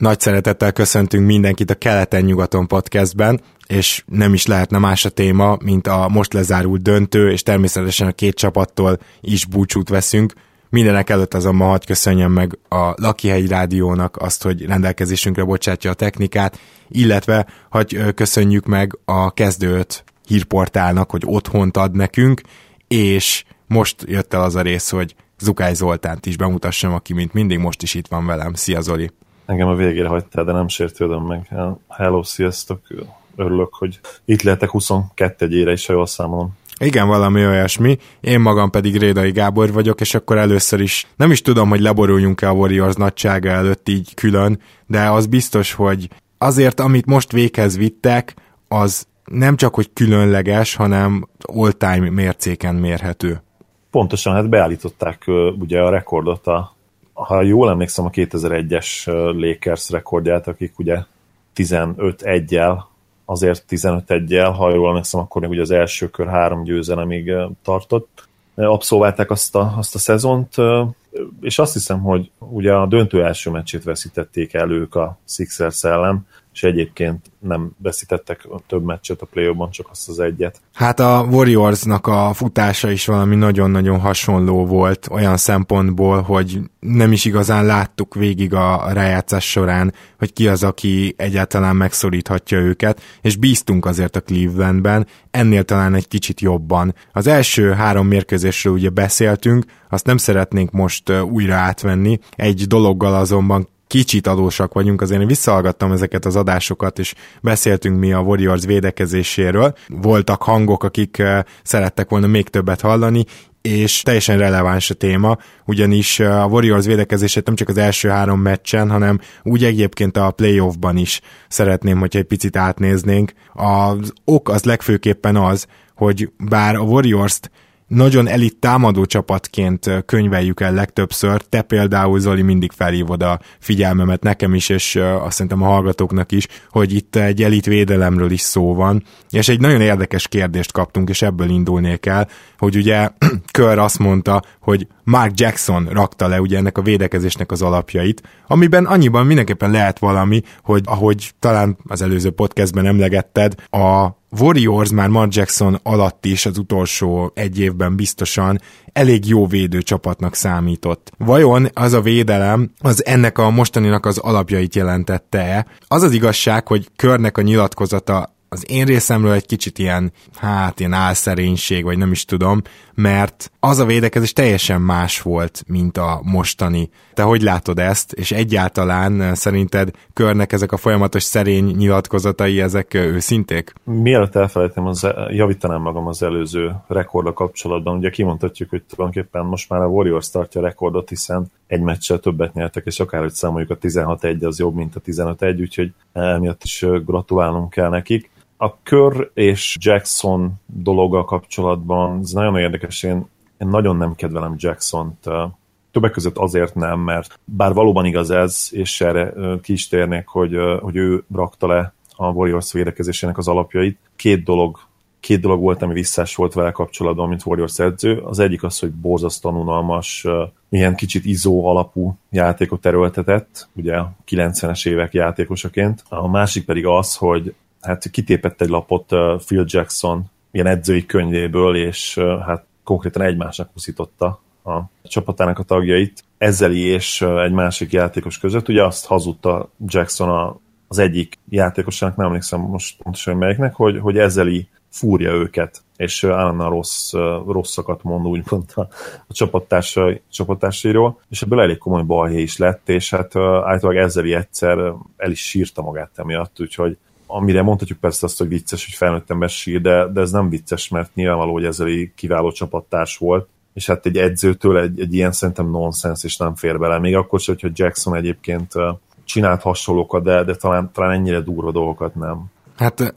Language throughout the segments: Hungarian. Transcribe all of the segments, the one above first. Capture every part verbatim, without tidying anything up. Nagy szeretettel köszöntünk mindenkit a Keleten-nyugaton podcastben, és nem is lehetne más a téma, mint a most lezárult döntő, és természetesen a két csapattól is búcsút veszünk. Mindenek előtt azonban hadd köszönjem meg a Lakihegy Rádiónak azt, hogy rendelkezésünkre bocsátja a technikát, illetve hadd köszönjük meg a Kezdőt hírportálnak, hogy otthont ad nekünk, és most jött el az a rész, hogy Zukály Zoltánt is bemutassam, aki mint mindig most is itt van velem. Szia Zoli! Engem a végére hagytál, de nem sértődöm meg. Hello, sziasztok! Örülök, hogy itt lehetek huszonkettő egyére is, ha jól számolom. Igen, valami olyasmi. Én magam pedig Rédai Gábor vagyok, és akkor először is nem is tudom, hogy leboruljunk-e a Warriors nagysága előtt így külön, de az biztos, hogy azért, amit most véghez vittek, az nem csak, hogy különleges, hanem all-time mércéken mérhető. Pontosan, hát beállították ugye a rekordot a ha jól emlékszem, a kétezer-egyes Lakers rekordját, akik ugye tizenöt egyel, azért tizenöt egyel, ha jól emlékszem, akkor még ugye az első kör három győzelemig tartott. Abszolválták azt a, azt a szezont, és azt hiszem, hogy ugye a döntő első meccsét veszítették el ők a Sixers ellen, és egyébként nem veszítettek több meccset a play-offban, csak azt az egyet. Hát a Warriorsnak a futása is valami nagyon-nagyon hasonló volt olyan szempontból, hogy nem is igazán láttuk végig a rájátszás során, hogy ki az, aki egyáltalán megszoríthatja őket, és bíztunk azért a Clevelandben, ennél talán egy kicsit jobban. Az első három mérkőzésről ugye beszéltünk, azt nem szeretnénk most újra átvenni, egy dologgal azonban kicsit adósak vagyunk, azért én visszahallgattam ezeket az adásokat, és beszéltünk mi a Warriors védekezéséről. Voltak hangok, akik szerettek volna még többet hallani, és teljesen releváns a téma, ugyanis a Warriors védekezését nem csak az első három meccsen, hanem úgy egyébként a playoffban is szeretném, hogyha egy picit átnéznénk. Az ok az legfőképpen az, hogy bár a Warriors-t nagyon elit támadó csapatként könyveljük el legtöbbször, te például, Zoli, mindig felhívod a figyelmemet nekem is, és azt szerintem a hallgatóknak is, hogy itt egy elit védelemről is szó van, és egy nagyon érdekes kérdést kaptunk, és ebből indulnék el, hogy ugye Kerr azt mondta, hogy Mark Jackson rakta le ugye ennek a védekezésnek az alapjait, amiben annyiban mindenképpen lehet valami, hogy ahogy talán az előző podcastben emlegetted, a Warriors már Mark Jackson alatt is az utolsó egy évben biztosan elég jó védőcsapatnak számított. Vajon az a védelem az ennek a mostaninak az alapjait jelentette-e? Az az igazság, hogy Körnek a nyilatkozata az én részemről egy kicsit ilyen, hát ilyen álszerénység, vagy nem is tudom, mert az a védekezés teljesen más volt, mint a mostani. Te hogy látod ezt, és egyáltalán szerinted Körnek ezek a folyamatos szerény nyilatkozatai, ezek őszinték? Mielőtt elfelejtem, az, javítanám magam az előző rekordra kapcsolatban. Ugye kimondhatjuk, hogy tulajdonképpen most már a Warriors tartja a rekordot, hiszen egy meccsel többet nyertek, és akárhogy számoljuk, a tizenhat egy az jobb, mint a tizenöt egy, úgyhogy emiatt is gratulálnunk kell nekik. A Kerr és Jackson dologgal kapcsolatban ez nagyon érdekes, én, én nagyon nem kedvelem Jacksont. Többek között azért nem, mert bár valóban igaz ez, és erre ki is térnék, hogy, hogy ő rakta le a Warriors védekezésének az alapjait. Két dolog, két dolog volt, ami visszás volt vele kapcsolatban, mint Warriors edző. Az egyik az, hogy borzasztóan unalmas, ilyen kicsit izó alapú játékot erőltetett, ugye kilencvenes évek játékosaként. A másik pedig az, hogy hát kitépett egy lapot Phil Jackson ilyen edzői könyvéből, és hát konkrétan egymásnak puszította a csapatának a tagjait. Ezeli és egy másik játékos között, ugye azt hazudta Jackson az egyik játékosának, nem emlékszem most pontosan melyiknek, hogy, hogy Ezeli fúrja őket, és állandóan rossz, rosszakat mond, úgymond a csapattársairól, és ebből elég komoly balhé is lett, és hát általában Ezeli egyszer el is sírta magát emiatt, úgyhogy amire mondhatjuk persze azt, hogy vicces, hogy felnőtt ember sír, de, de ez nem vicces, mert nyilvánvaló, hogy Ezeli kiváló csapattárs volt, és hát egy edzőtől egy, egy ilyen szerintem nonsens és nem fér bele. Még akkor sem, hogyha Jackson egyébként csinált hasonlókat, de, de talán, talán ennyire durva dolgokat nem. Hát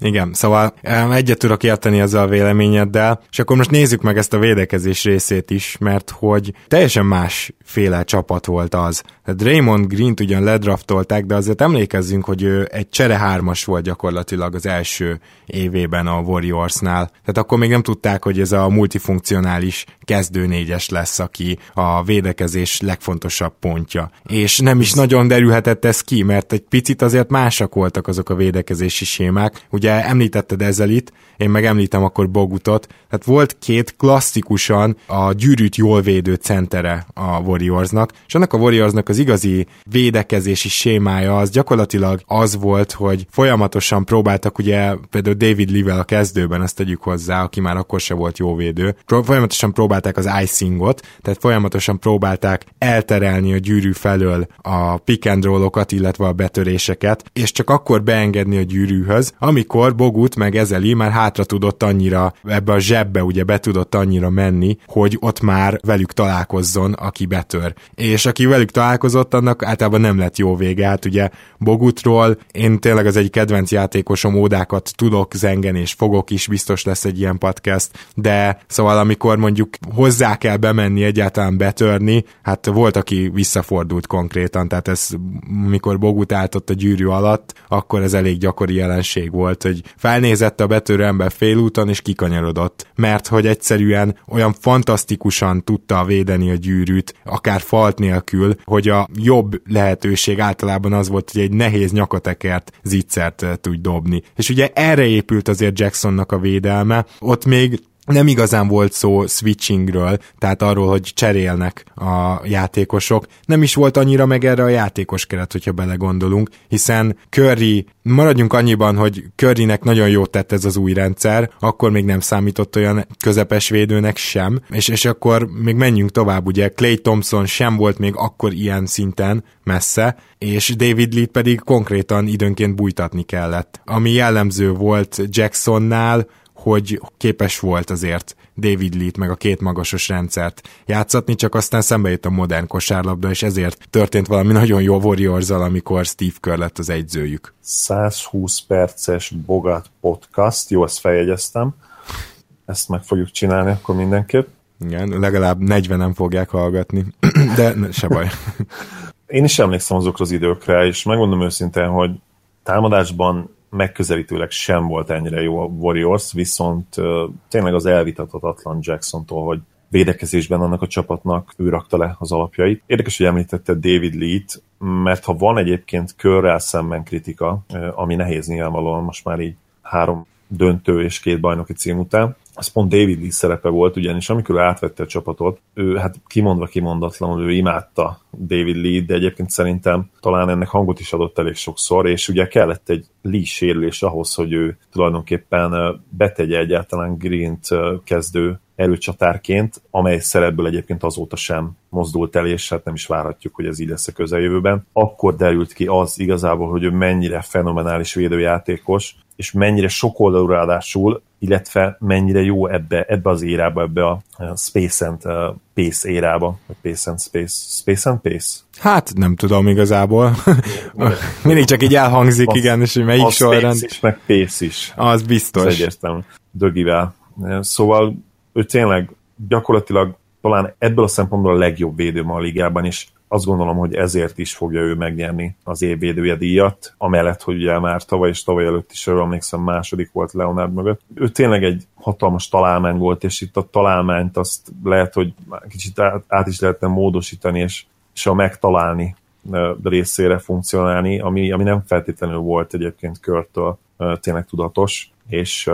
igen, szóval egyet tudok érteni ezzel a véleményeddel, és akkor most nézzük meg ezt a védekezés részét is, mert hogy teljesen másféle csapat volt az. Draymond Greent ugyan ledraftolták, de azért emlékezzünk, hogy ő egy cserehármas volt gyakorlatilag az első évében a Warriorsnál. Tehát akkor még nem tudták, hogy ez a multifunkcionális kezdőnégyes lesz, aki a védekezés legfontosabb pontja. És nem is nagyon derülhetett ez ki, mert egy picit azért másak voltak azok a védekezési sémák. Ugye említetted Ezelit, én meg említem akkor Bogutot. Tehát volt két klasszikusan a gyűrűt jól védő centere a Warriorsnak, és annak a Warriorsnak az igazi védekezési sémája az gyakorlatilag az volt, hogy folyamatosan próbáltak, ugye például David Lee-vel a kezdőben, azt tegyük hozzá, aki már akkor se volt jó védő, folyamatosan próbálták az icingot, tehát folyamatosan próbálták elterelni a gyűrű felől a pick and roll-okat, illetve a betöréseket, és csak akkor beengedni a gyűrűhöz, amikor Bogut meg Ezeli már hátra tudott annyira, ebbe a zsebbe ugye be tudott annyira menni, hogy ott már velük találkozzon, aki betör. És aki velük találkozott, annak általában nem lett jó vége. Hát ugye Bogutról én tényleg az egy kedvenc játékosom, ódákat tudok zengeni, és fogok is, biztos lesz egy ilyen podcast, de szóval amikor mondjuk hozzá kell bemenni, egyáltalán betörni, hát volt, aki visszafordult konkrétan, tehát ez, mikor Bogut állt ott a gyűrű alatt, akkor ez elég gyakori jelenség volt, hogy felnézett a betörő ember félúton, és kikanyarodott, mert hogy egyszerűen olyan fantasztikusan tudta védeni a gyűrűt, akár falt nélkül, hogy a jobb lehetőség általában az volt, hogy egy nehéz nyakatekert zicsert tudj dobni. És ugye erre épült azért Jacksonnak a védelme, ott még nem igazán volt szó switchingről, tehát arról, hogy cserélnek a játékosok. Nem is volt annyira meg erre a játékos keret, hogyha belegondolunk, hiszen Curry, maradjunk annyiban, hogy Currynek nagyon jót tett ez az új rendszer, akkor még nem számított olyan közepes védőnek sem, és, és akkor még menjünk tovább, ugye Klay Thompson sem volt még akkor ilyen szinten messze, és David Lee pedig konkrétan időnként bújtatni kellett. Ami jellemző volt Jacksonnál, hogy képes volt azért David Lee-t meg a két magasos rendszert játszatni, csak aztán szembe jött a modern kosárlabda, és ezért történt valami nagyon jó Warriors-zal, amikor Steve Kerr lett az egyzőjük. százhúsz perces Bogut podcast, jó, ezt feljegyeztem, ezt meg fogjuk csinálni akkor mindenképp. Igen, legalább negyvenen fogják hallgatni, de se baj. Én is emlékszem azokra az időkre, és megmondom őszintén, hogy támadásban megközelítőleg sem volt ennyire jó a Warriors, viszont uh, tényleg az elvitathatatlan Jacksontól, hogy védekezésben annak a csapatnak ő rakta le az alapjait. Érdekes, hogy említette David Lee-t, mert ha van egyébként Körrel szemben kritika, uh, ami nehéz nyilvánvalóan most már így három döntő és két bajnoki cím után, az pont David Lee szerepe volt, ugyanis amikor átvette a csapatot, ő hát kimondva kimondatlanul, ő imádta David Lee, de egyébként szerintem talán ennek hangot is adott elég sokszor, és ugye kellett egy Lee sérülés ahhoz, hogy ő tulajdonképpen betegye egyáltalán Greent kezdő előcsatárként, amely szerepből egyébként azóta sem mozdult el, és hát nem is várhatjuk, hogy ez így lesz a közeljövőben. Akkor derült ki az igazából, hogy ő mennyire fenomenális védőjátékos, és mennyire sokoldalú ráadásul, illetve mennyire jó ebbe, ebbe az érába, ebbe a Space and uh, Pace érába, vagy Pace and Space, Space and Pace? Hát nem tudom igazából. Mindig csak így elhangzik, az, igen, és hogy melyik az sorrend. Az Space is, meg Pace is. Az biztos. Ez egyértelmű. Dögivel. Szóval ő tényleg gyakorlatilag talán ebből a szempontból a legjobb védő ma a ligában, és azt gondolom, hogy ezért is fogja ő megnyerni az év védője díjat, amellett, hogy ugye már tavaly és tavaly előtt is, erről emlékszem, második volt Leonard mögött. Ő tényleg egy hatalmas találmány volt, és itt a találmányt azt lehet, hogy kicsit át is lehetne módosítani, és, és a megtalálni részére funkcionálni, ami, ami nem feltétlenül volt egyébként Körtől tényleg tudatos, és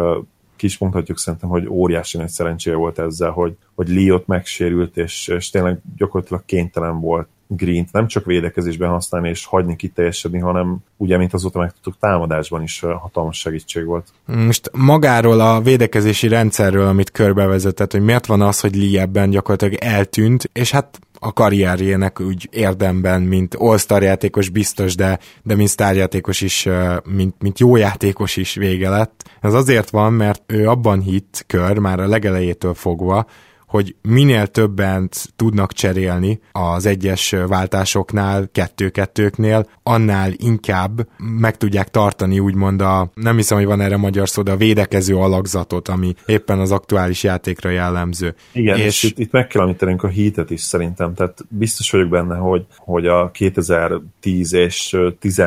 ki is mondhatjuk szerintem, hogy óriási nagy szerencséje volt ezzel, hogy, hogy Lee ott megsérült, és, és tényleg gyakorlatilag kénytelen volt Greent nem csak védekezésben használni és hagyni kiteljesedni, hanem ugye, mint azóta megtudtuk, támadásban is hatalmas segítség volt. Most magáról a védekezési rendszerről, amit körbevezetett, hogy miért van az, hogy Lee ebben gyakorlatilag eltűnt, és hát a karrierjének úgy érdemben, mint all-star játékos biztos, de, de mint sztárjátékos is, mint, mint jó játékos is vége lett. Ez azért van, mert ő abban hitt Kör, már a legelejétől fogva, hogy minél többent tudnak cserélni az egyes váltásoknál, kettő-kettőknél, annál inkább meg tudják tartani úgymond a, nem hiszem, hogy van erre magyar szó, de a védekező alakzatot, ami éppen az aktuális játékra jellemző. Igen, és, és itt, itt meg kell említenünk a Heatet is szerintem, tehát biztos vagyok benne, hogy, hogy a kétezer-tíz és tíz,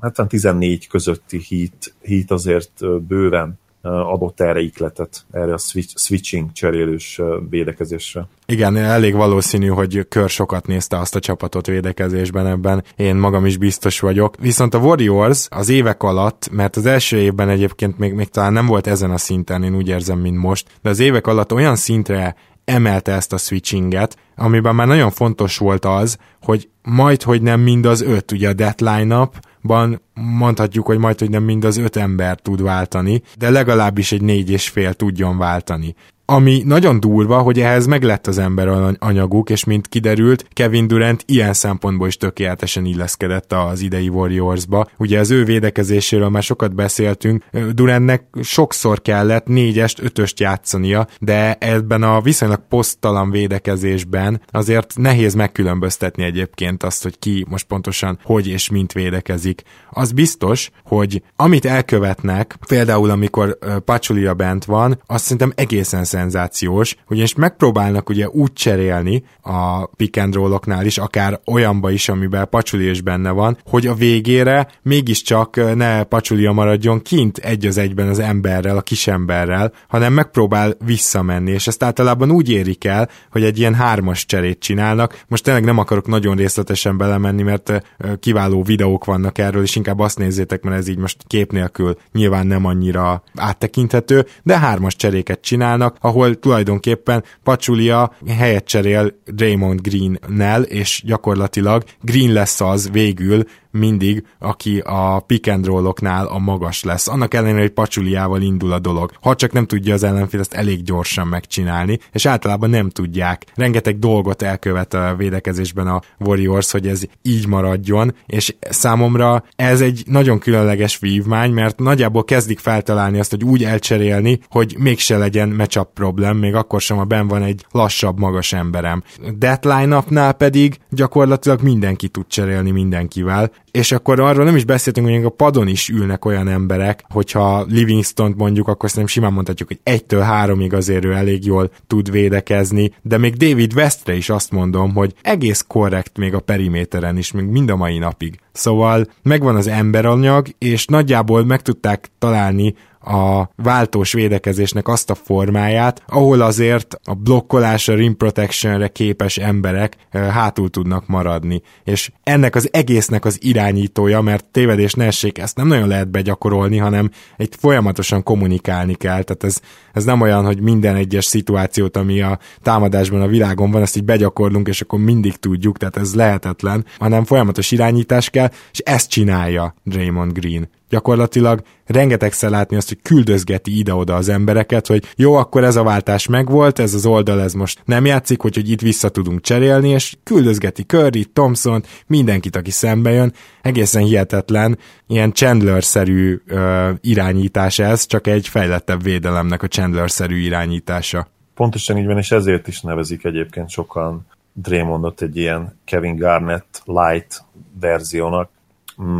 hát van tizennégy közötti Heat, Heat azért bőven adott erre ikletet, erre a switch, switching cserélős védekezésre. Igen, elég valószínű, hogy Kerr sokat nézte azt a csapatot védekezésben ebben, én magam is biztos vagyok. Viszont a Warriors az évek alatt, mert az első évben egyébként még, még talán nem volt ezen a szinten, én úgy érzem, mint most, de az évek alatt olyan szintre emelte ezt a switchinget, amiben már nagyon fontos volt az, hogy majd, hogy nem mind az öt, ugye a deadline-ban mondhatjuk, hogy majd, hogy nem mind az öt ember tud váltani, de legalábbis egy négy és fél tudjon váltani. Ami nagyon durva, hogy ehhez meglett az ember anyaguk, és mint kiderült, Kevin Durant ilyen szempontból is tökéletesen illeszkedett az idei Warriorsba. Ugye az ő védekezéséről már sokat beszéltünk, Durantnek sokszor kellett négyest, ötöst játszania, de ebben a viszonylag poszttalan védekezésben azért nehéz megkülönböztetni egyébként azt, hogy ki most pontosan hogy és mint védekezik. Az biztos, hogy amit elkövetnek, például amikor Pachulia bent van, azt szerintem egészen szenzációs, ugyanis megpróbálnak ugye úgy cserélni a pick and roll-oknál is, akár olyanba is, amiben Pachulia is benne van, hogy a végére mégiscsak ne Pachulia maradjon kint egy az egyben az emberrel, a kisemberrel, hanem megpróbál visszamenni, és ezt általában úgy érik el, hogy egy ilyen hármas cserét csinálnak. Most tényleg nem akarok nagyon részletesen belemenni, mert kiváló videók vannak erről, és inkább azt nézzétek, mert ez így most kép nélkül nyilván nem annyira áttekinthető, de hármas cseréket csinálnak, ahol tulajdonképpen Pachulia helyet cserél Draymond Green-nel, és gyakorlatilag Green lesz az végül mindig, aki a pick and roll-oknál a magas lesz. Annak ellenére, hogy Pachuliával indul a dolog. Ha csak nem tudja az ellenfél ezt elég gyorsan megcsinálni, és általában nem tudják. Rengeteg dolgot elkövet a védekezésben a Warriors, hogy ez így maradjon, és számomra ez egy nagyon különleges vívmány, mert nagyjából kezdik feltalálni azt, hogy úgy elcserélni, hogy mégse legyen matchup problém, még akkor sem, ha benn van egy lassabb, magas emberem. Deadline-upnál pedig gyakorlatilag mindenki tud cserélni mindenkivel, és akkor arról nem is beszéltünk, hogy a padon is ülnek olyan emberek, hogyha Livingstone-t mondjuk, akkor szerintem simán mondhatjuk, hogy egytől háromig azért ő elég jól tud védekezni, de még David Westre is azt mondom, hogy egész korrekt még a periméteren is, még mind a mai napig. Szóval megvan az emberanyag, és nagyjából meg tudták találni a váltós védekezésnek azt a formáját, ahol azért a blokkolásra, rim protectionre képes emberek hátul tudnak maradni. És ennek az egésznek az irányítója, mert tévedés ne essék, ezt nem nagyon lehet begyakorolni, hanem egy folyamatosan kommunikálni kell. Tehát ez, ez nem olyan, hogy minden egyes szituációt, ami a támadásban a világon van, ezt így begyakorlunk, és akkor mindig tudjuk, tehát ez lehetetlen, hanem folyamatos irányítás kell, és ezt csinálja Draymond Green. Gyakorlatilag rengetegszer látni azt, hogy küldözgeti ide-oda az embereket, hogy jó, akkor ez a váltás megvolt, ez az oldal, ez most nem játszik, hogy, hogy itt vissza tudunk cserélni, és küldözgeti Curry, Thompson, mindenkit, aki szembe jön, egészen hihetetlen, ilyen Chandler-szerű ö, irányítás ez, csak egy fejlettebb védelemnek a Chandler-szerű irányítása. Pontosan így van, és ezért is nevezik egyébként sokan Draymondot egy ilyen Kevin Garnett light verziónak,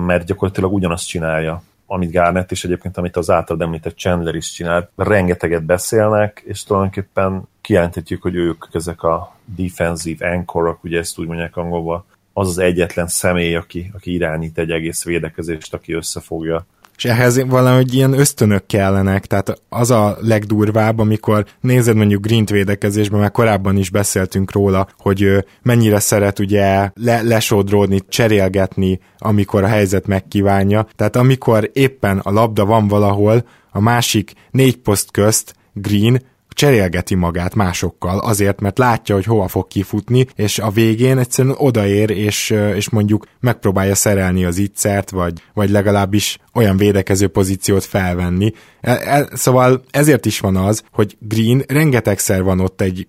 mert gyakorlatilag ugyanazt csinálja, amit Garnett is egyébként, amit az általad említett Chandler is csinál. Rengeteget beszélnek, és tulajdonképpen kijelenthetjük, hogy ők ezek a defensive anchor-ok, ugye ezt úgy mondják angolban, az az egyetlen személy, aki, aki irányít egy egész védekezést, aki összefogja. És ehhez valahogy ilyen ösztönök kellenek, tehát az a legdurvább, amikor nézed mondjuk Green-t védekezésben, mert korábban is beszéltünk róla, hogy mennyire szeret ugye le- lesodródni, cserélgetni, amikor a helyzet megkívánja. Tehát amikor éppen a labda van valahol, a másik négy poszt közt Green cserélgeti magát másokkal azért, mert látja, hogy hova fog kifutni, és a végén egyszerűen odaér, és, és mondjuk megpróbálja szerelni az ittszert, vagy, vagy legalábbis olyan védekező pozíciót felvenni. Szóval ezért is van az, hogy Green rengetegszer van ott egy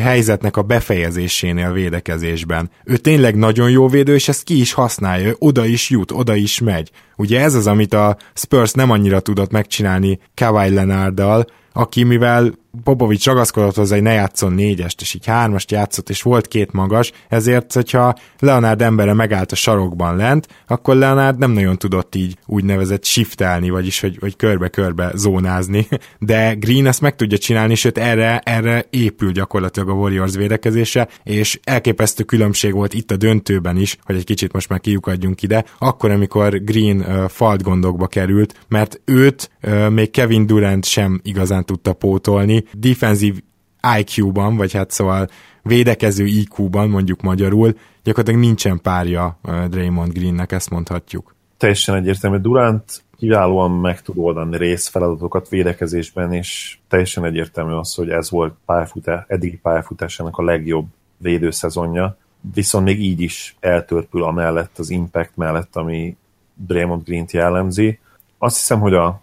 helyzetnek a befejezésénél védekezésben. Ő tényleg nagyon jó védő, és ezt ki is használja, ő oda is jut, oda is megy. Ugye ez az, amit a Spurs nem annyira tudott megcsinálni Kawhi Leonarddal, aki mivel Popovics ragaszkodott hozzá, hogy ne játszon négyest, és így hármast játszott, és volt két magas, ezért, hogyha Leonard embere megállt a sarokban lent, akkor Leonard nem nagyon tudott így úgynevezett shiftelni, vagyis hogy, hogy körbe-körbe zónázni, de Green ezt meg tudja csinálni, sőt erre, erre épül gyakorlatilag a Warriors védekezése, és elképesztő különbség volt itt a döntőben is, hogy egy kicsit most már kiukadjunk ide, akkor, amikor Green uh, falt gondokba került, mert őt uh, még Kevin Durant sem igazán tudta pótolni, defensív i kú-ban, vagy hát szóval védekező i kú-ban, mondjuk magyarul, gyakorlatilag nincsen párja Draymond Greennek, ezt mondhatjuk. Teljesen egyértelmű. Durant kiválóan meg tud oldani részfeladatokat védekezésben, és teljesen egyértelmű az, hogy ez volt pályafutá, eddigi pályafutásának a legjobb védőszezonja, viszont még így is eltörpül amellett, az impact mellett, ami Draymond Greent jellemzi. Azt hiszem, hogy a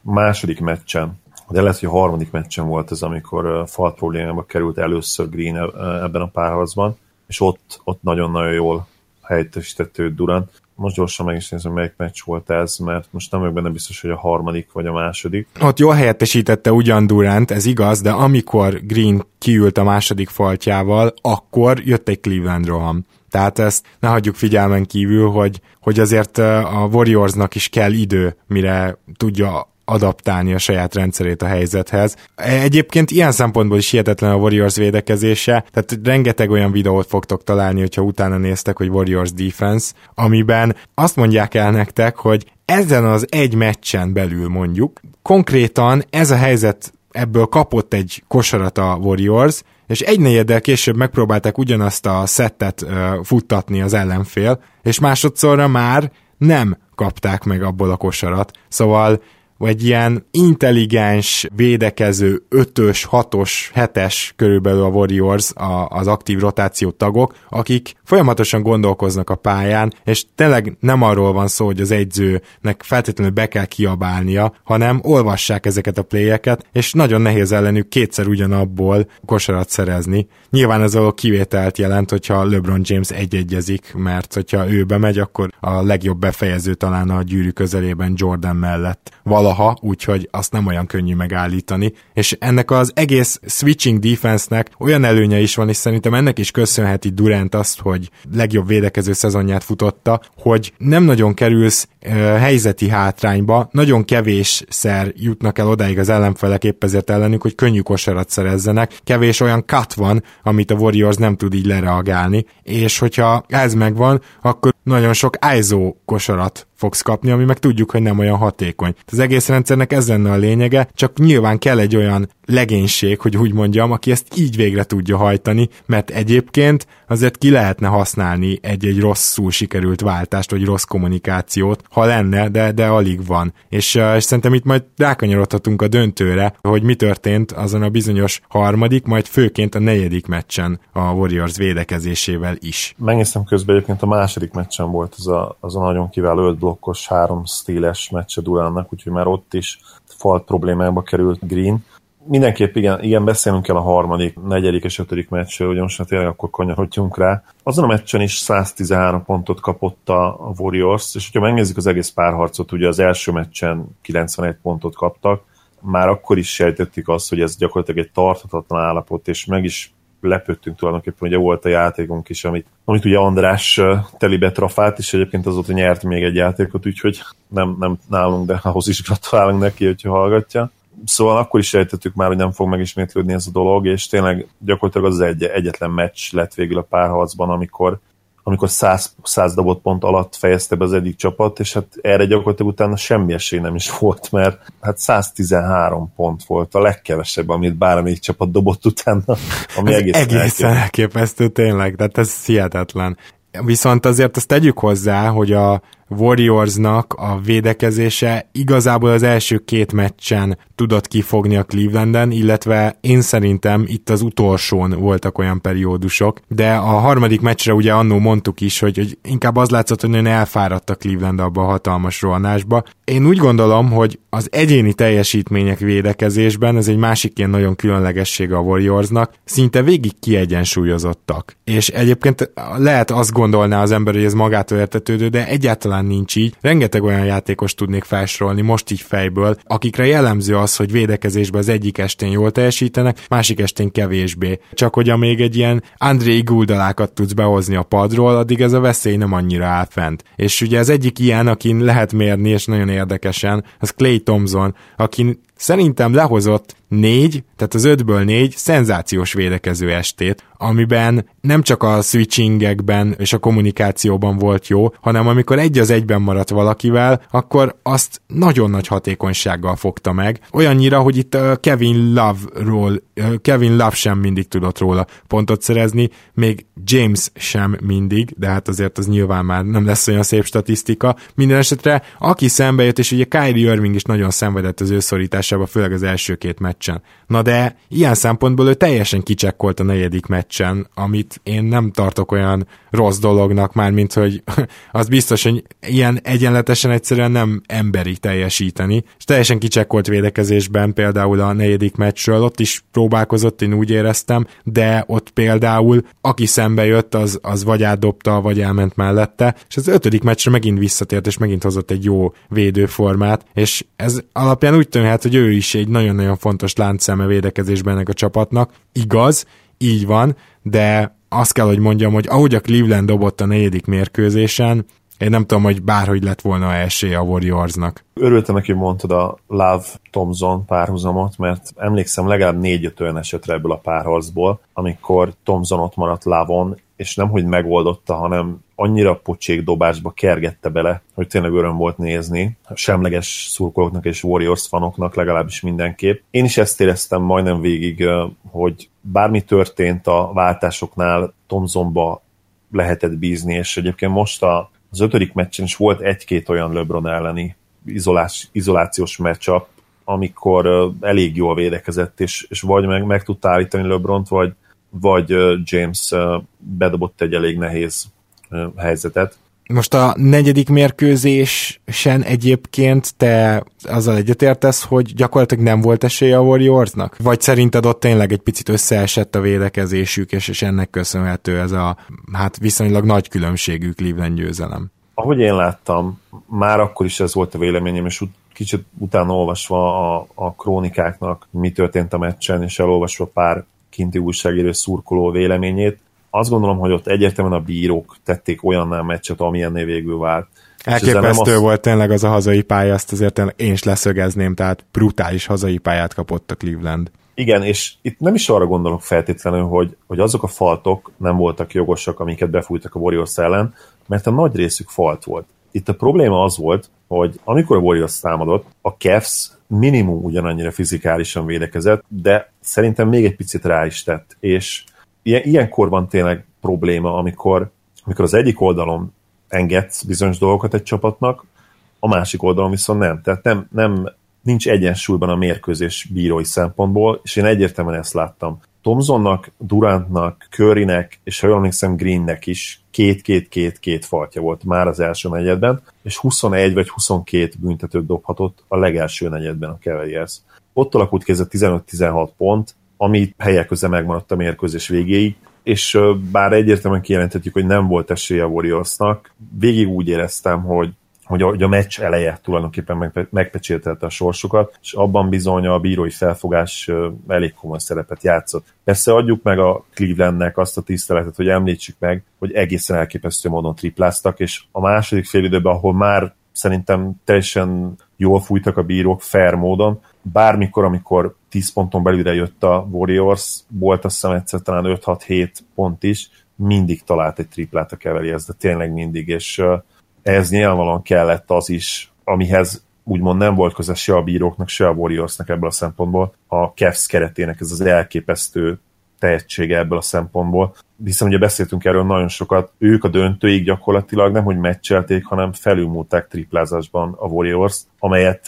második meccsen, de lehet, hogy a harmadik meccsen volt ez, amikor fal problémába került először Green ebben a párharcban, és ott, ott nagyon-nagyon jól helyettesített őt Durant. Most gyorsan meg is nézem, melyik meccs volt ez, mert most nem vagyok benne biztos, hogy a harmadik vagy a második. Ott jól helyettesítette ugyan Durant, ez igaz, de amikor Green kiült a második faltjával, akkor jött egy Cleveland roham. Tehát ezt ne hagyjuk figyelmen kívül, hogy, hogy azért a Warriorsnak is kell idő, mire tudja adaptálni a saját rendszerét a helyzethez. Egyébként ilyen szempontból is hihetetlen a Warriors védekezése, tehát rengeteg olyan videót fogtok találni, hogyha utána néztek, hogy Warriors Defense, amiben azt mondják el nektek, hogy ezen az egy meccsen belül mondjuk, konkrétan ez a helyzet, ebből kapott egy kosarat a Warriors, és egy negyeddel később megpróbálták ugyanazt a szettet uh, futtatni az ellenfél, és másodszorra már nem kapták meg abból a kosarat. Szóval egy ilyen intelligens, védekező ötös, hatos, hetes körülbelül a Warriors, a, az aktív rotáció tagok, akik folyamatosan gondolkoznak a pályán, és tényleg nem arról van szó, hogy az edzőnek feltétlenül be kell kiabálnia, hanem olvassák ezeket a playeket, és nagyon nehéz ellenük kétszer ugyanabból kosarat szerezni. Nyilván ez a kivételt jelent, hogyha LeBron James egyegyezik, mert hogyha ő bemegy, akkor a legjobb befejező talán a gyűrű közelében Jordan mellett valahogy, úgyhogy azt nem olyan könnyű megállítani, és ennek az egész switching defense-nek olyan előnye is van, és szerintem ennek is köszönheti Durant azt, hogy legjobb védekező szezonját futotta, hogy nem nagyon kerülsz uh, helyzeti hátrányba, nagyon kevésszer jutnak el odáig az ellenfelek, épp ezért ellenük, hogy könnyű kosarat szerezzenek, kevés olyan cut van, amit a Warriors nem tud így lereagálni, és hogyha ez megvan, akkor nagyon sok i es o kosarat fogsz kapni, ami meg tudjuk, hogy nem olyan hatékony. Az egész rendszernek ez lenne a lényege, csak nyilván kell egy olyan legénység, hogy úgy mondjam, aki ezt így végre tudja hajtani, mert egyébként azért ki lehetne használni egy-egy rosszul sikerült váltást, vagy rossz kommunikációt, ha lenne, de, de alig van. És, és szerintem itt majd rákanyarodhatunk a döntőre, hogy mi történt azon a bizonyos harmadik, majd főként a negyedik meccsen a Warriors védekezésével is. Megnéztem közben, egyébként a második meccsen volt az a, az a nagyon kiváló öt blokkos, három stíles meccse Durantnak, úgyhogy már ott is falt problémába került Green. Mindenképp igen, igen, beszélünk el a harmadik, negyedik és ötödik meccsről, ugye most tényleg akkor kanyarodjunk rá. Azon a meccsen is száztizenhárom pontot kapott a Warriors, és hogyha megnézzük az egész párharcot, ugye az első meccsen kilencvenegy pontot kaptak, már akkor is sejtettük azt, hogy ez gyakorlatilag egy tarthatatlan állapot, és meg is lepődtünk tulajdonképpen, ugye volt a játékunk is, amit, amit ugye András telibe trafált, és egyébként azóta nyert még egy játékot, úgyhogy nem, nem nálunk, de ahhoz is gratulálunk neki, hogyha hallgatja. Szóval akkor is sejtettük már, hogy nem fog megismétlődni ez a dolog, és tényleg gyakorlatilag az egy, egyetlen meccs lett végül a párharcban, amikor, amikor száz, száz dobott pont alatt fejezte be az egyik csapat, és hát erre gyakorlatilag utána semmi esély nem is volt, mert hát száztizenhárom pont volt a legkevesebb, amit bármelyik csapat dobott utána, ami ez egészen, egészen elképesztő. elképesztő tényleg, tehát ez hihetetlen. Viszont azért azt tegyük hozzá, hogy a Warriorsnak a védekezése igazából az első két meccsen tudott kifogni a Clevelanden, illetve én szerintem itt az utolsón voltak olyan periódusok, de a harmadik meccsre ugye annó mondtuk is, hogy, hogy inkább az látszott, hogy nagyon elfáradt a Cleveland abba a hatalmas rohanásba. Én úgy gondolom, hogy az egyéni teljesítmények védekezésben, ez egy másik ilyen nagyon különlegessége a Warriorsnak, szinte végig kiegyensúlyozottak. És egyébként lehet azt gondolná az ember, hogy ez magától értetődő, de egyáltalán egyáltalán nincs így. Rengeteg olyan játékos tudnék felsorolni most így fejből, akikre jellemző az, hogy védekezésben az egyik estén jól teljesítenek, másik estén kevésbé. Csak hogy amíg egy ilyen André Igudalákat tudsz behozni a padról, addig ez a veszély nem annyira áll fent. És ugye az egyik ilyen, akin lehet mérni, és nagyon érdekesen, az Klay Thompson, aki szerintem lehozott négy, tehát az ötből négy szenzációs védekező estét, amiben nem csak a switchingekben és a kommunikációban volt jó, hanem amikor egy az egyben maradt valakivel, akkor azt nagyon nagy hatékonysággal fogta meg. Olyannyira, hogy itt Kevin Love-ról, Kevin Love sem mindig tudott róla pontot szerezni, még James sem mindig, de hát azért az nyilván már nem lesz olyan szép statisztika. Minden esetre, aki szembe jött, és ugye Kyrie Irving is nagyon szenvedett az ő szorításába, főleg az első két meccsen. Na de ilyen szempontból ő teljesen kicsekkolt a negyedik meccsen, amit én nem tartok olyan rossz dolognak, mármint hogy az biztos, hogy ilyen egyenletesen egyszerűen nem emberi teljesíteni. És teljesen kicsekkolt védekezésben például a negyedik meccsről, ott is próbálkozott, én úgy éreztem, de ott például aki szembe jött, az, az vagy átdobta, vagy elment mellette, és az ötödik meccsre megint visszatért, és megint hozott egy jó védőformát, és ez alapján úgy tűnhet, hogy ő is egy nagyon-nagyon fontos láncszeme védekezésben ennek a csapatnak. Igaz, így van, de azt kell, hogy mondjam, hogy ahogy a Cleveland dobott a negyedik mérkőzésen, én nem tudom, hogy bárhogy lett volna esély a Warriorsnak. Örültem neki, hogy mondtad a Love-Thompson párhuzamot, mert emlékszem legalább négy-öt olyan esetre ebből a párharcból, amikor Thompson ott maradt Love-on, és nemhogy megoldotta, hanem annyira pocsék dobásba kergette bele, hogy tényleg öröm volt nézni, semleges szurkolóknak és Warriors fanoknak legalábbis mindenképp. Én is ezt éreztem majdnem végig, hogy bármi történt a váltásoknál, Thompsonba lehetett bízni, és egyébként most a az ötödik meccsen is volt egy-két olyan LeBron elleni izolás, izolációs matchup, amikor elég jól védekezett, és, és vagy meg, meg tudta állítani LeBront, vagy, vagy James bedobott egy elég nehéz helyzetet. Most a negyedik mérkőzésen egyébként te azzal egyetértesz, hogy gyakorlatilag nem volt esélye a Warriorsnak? Vagy szerinted ott tényleg egy picit összeesett a védekezésük, és, és ennek köszönhető ez a hát viszonylag nagy különbségű Cleveland győzelem? Ahogy én láttam, már akkor is ez volt a véleményem, és ut- kicsit utána olvasva a, a krónikáknak mi történt a meccsen, és elolvasva pár kinti újságíró szurkoló véleményét, azt gondolom, hogy ott egyértelműen a bírók tették olyanná a meccset, amilyennél végül vált. Elképesztő azt... volt tényleg az a hazai pálya, azt azért én is leszögezném, tehát brutális hazai pályát kapott a Cleveland. Igen, és itt nem is arra gondolok feltétlenül, hogy, hogy azok a faltok nem voltak jogosak, amiket befújtak a Warriors ellen, mert a nagy részük falt volt. Itt a probléma az volt, hogy amikor a Warriors támadott, a Cavs minimum ugyanannyira fizikálisan védekezett, de szerintem még egy picit rá is tett, és Ilyen, ilyenkor van tényleg probléma, amikor, amikor az egyik oldalon engedsz bizonyos dolgokat egy csapatnak, a másik oldalon viszont nem. Tehát nem, nem, nincs egyensúlyban a mérkőzés bírói szempontból, és én egyértelműen ezt láttam. Thompsonnak, Durantnak, Currynek, és ha jól emlékszem, Greennek is két-két-két-két faltja volt már az első negyedben, és huszonegy vagy huszonkettő büntetőt dobhatott a legelső negyedben a Cavaliers. Ott alakult ki ez a tizenöt-tizenhat pont, ami helyek köze megmaradt a mérkőzés végéig, és bár egyértelműen kijelenthetjük, hogy nem volt esélye a Warriorsnak, végig úgy éreztem, hogy, hogy, a, hogy a meccs eleje tulajdonképpen megpecsételte a sorsukat, és abban bizony a bírói felfogás elég komoly szerepet játszott. Persze adjuk meg a Clevelandnek azt a tiszteletet, hogy említsük meg, hogy egészen elképesztő módon tripláztak, és a második félidőben, ahol már szerintem teljesen jól fújtak a bírók fair módon, bármikor, amikor tíz ponton belülre jött a Warriors, volt azt hiszem egyszer talán öt-hat-hét pont is, mindig talált egy triplát a Cavaliers, de tényleg mindig, és ehhez nyilvánvalóan kellett az is, amihez úgymond nem volt köze se a bíróknak, se a Warriorsnak ebből a szempontból, a Cavs keretének ez az elképesztő tehetsége ebből a szempontból. Hiszen ugye beszéltünk erről nagyon sokat, ők a döntőig gyakorlatilag nem, hogy meccselték, hanem felülmúlták triplázásban a Warriors, amelyet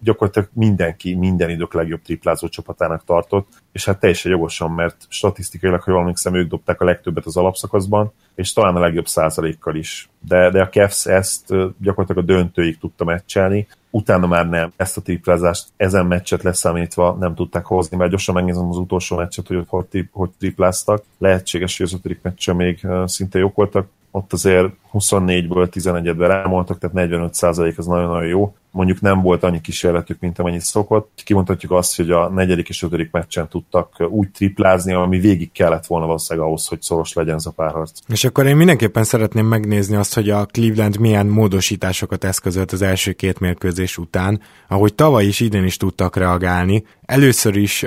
gyakorlatilag mindenki minden idők legjobb triplázó csapatának tartott, és hát teljesen jogosan, mert statisztikailag, hogy valamelyik ők dobták a legtöbbet az alapszakaszban, és talán a legjobb százalékkal is. De, de a Cavs ezt gyakorlatilag a döntőig tudta meccselni, utána már nem. Ezt a triplázást ezen meccset leszámítva nem tudták hozni, mert gyorsan megnézem az utolsó meccset, hogy ott hogy, hogy tripláztak. Lehetséges, hogy az ötödik meccsen még szinte jók voltak. Ott azért huszonnégyből tizenegyet rámoltak, tehát negyvenöt százalék az nagyon-nagyon jó. Mondjuk nem volt annyi kísérletük, mint amennyit szokott. Kimondhatjuk azt, hogy a negyedik és ötödik meccsen tudtak úgy triplázni, ami végig kellett volna valószínűleg ahhoz, hogy szoros legyen ez a párharc. És akkor én mindenképpen szeretném megnézni azt, hogy a Cleveland milyen módosításokat eszközölt az első két mérkőzés után, ahogy tavaly is, idén is tudtak reagálni. Először is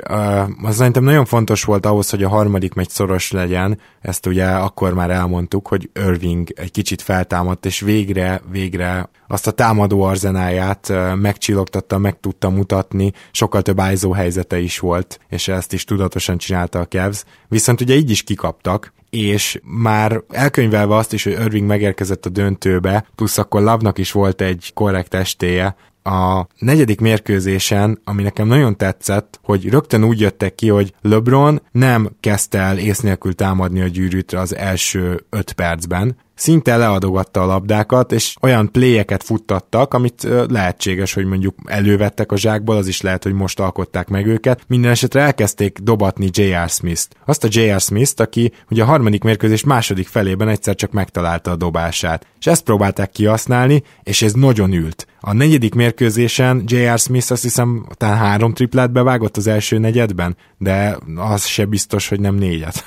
az szerintem nagyon fontos volt ahhoz, hogy a harmadik meccs szoros legyen, ezt ugye akkor már elmondtuk, hogy Irving egy kicsit feltámadt, és végre, végre azt a támadó arzenáját megcsillogtatta, meg tudta mutatni, sokkal több ájzó helyzete is volt, és ezt is tudatosan csinálta a Cavs. Viszont ugye így is kikaptak, és már elkönyvelve azt is, hogy Irving megérkezett a döntőbe, plusz akkor Love-nak is volt egy korrekt estéje. A negyedik mérkőzésen, ami nekem nagyon tetszett, hogy rögtön úgy jöttek ki, hogy LeBron nem kezdte el ész nélkül támadni a gyűrűt az első öt percben, szinte leadogatta a labdákat, és olyan pléjeket futtattak, amit lehetséges, hogy mondjuk elővettek a zsákból, az is lehet, hogy most alkották meg őket. Minden esetre elkezdték dobatni jé er. Smith-t. Azt a jé er. Smith-t, aki ugye a harmadik mérkőzés második felében egyszer csak megtalálta a dobását. És ezt próbálták kihasználni, és ez nagyon ült. A negyedik mérkőzésen jé er. Smith azt hiszem talán három triplát bevágott az első negyedben, de az se biztos, hogy nem négyet.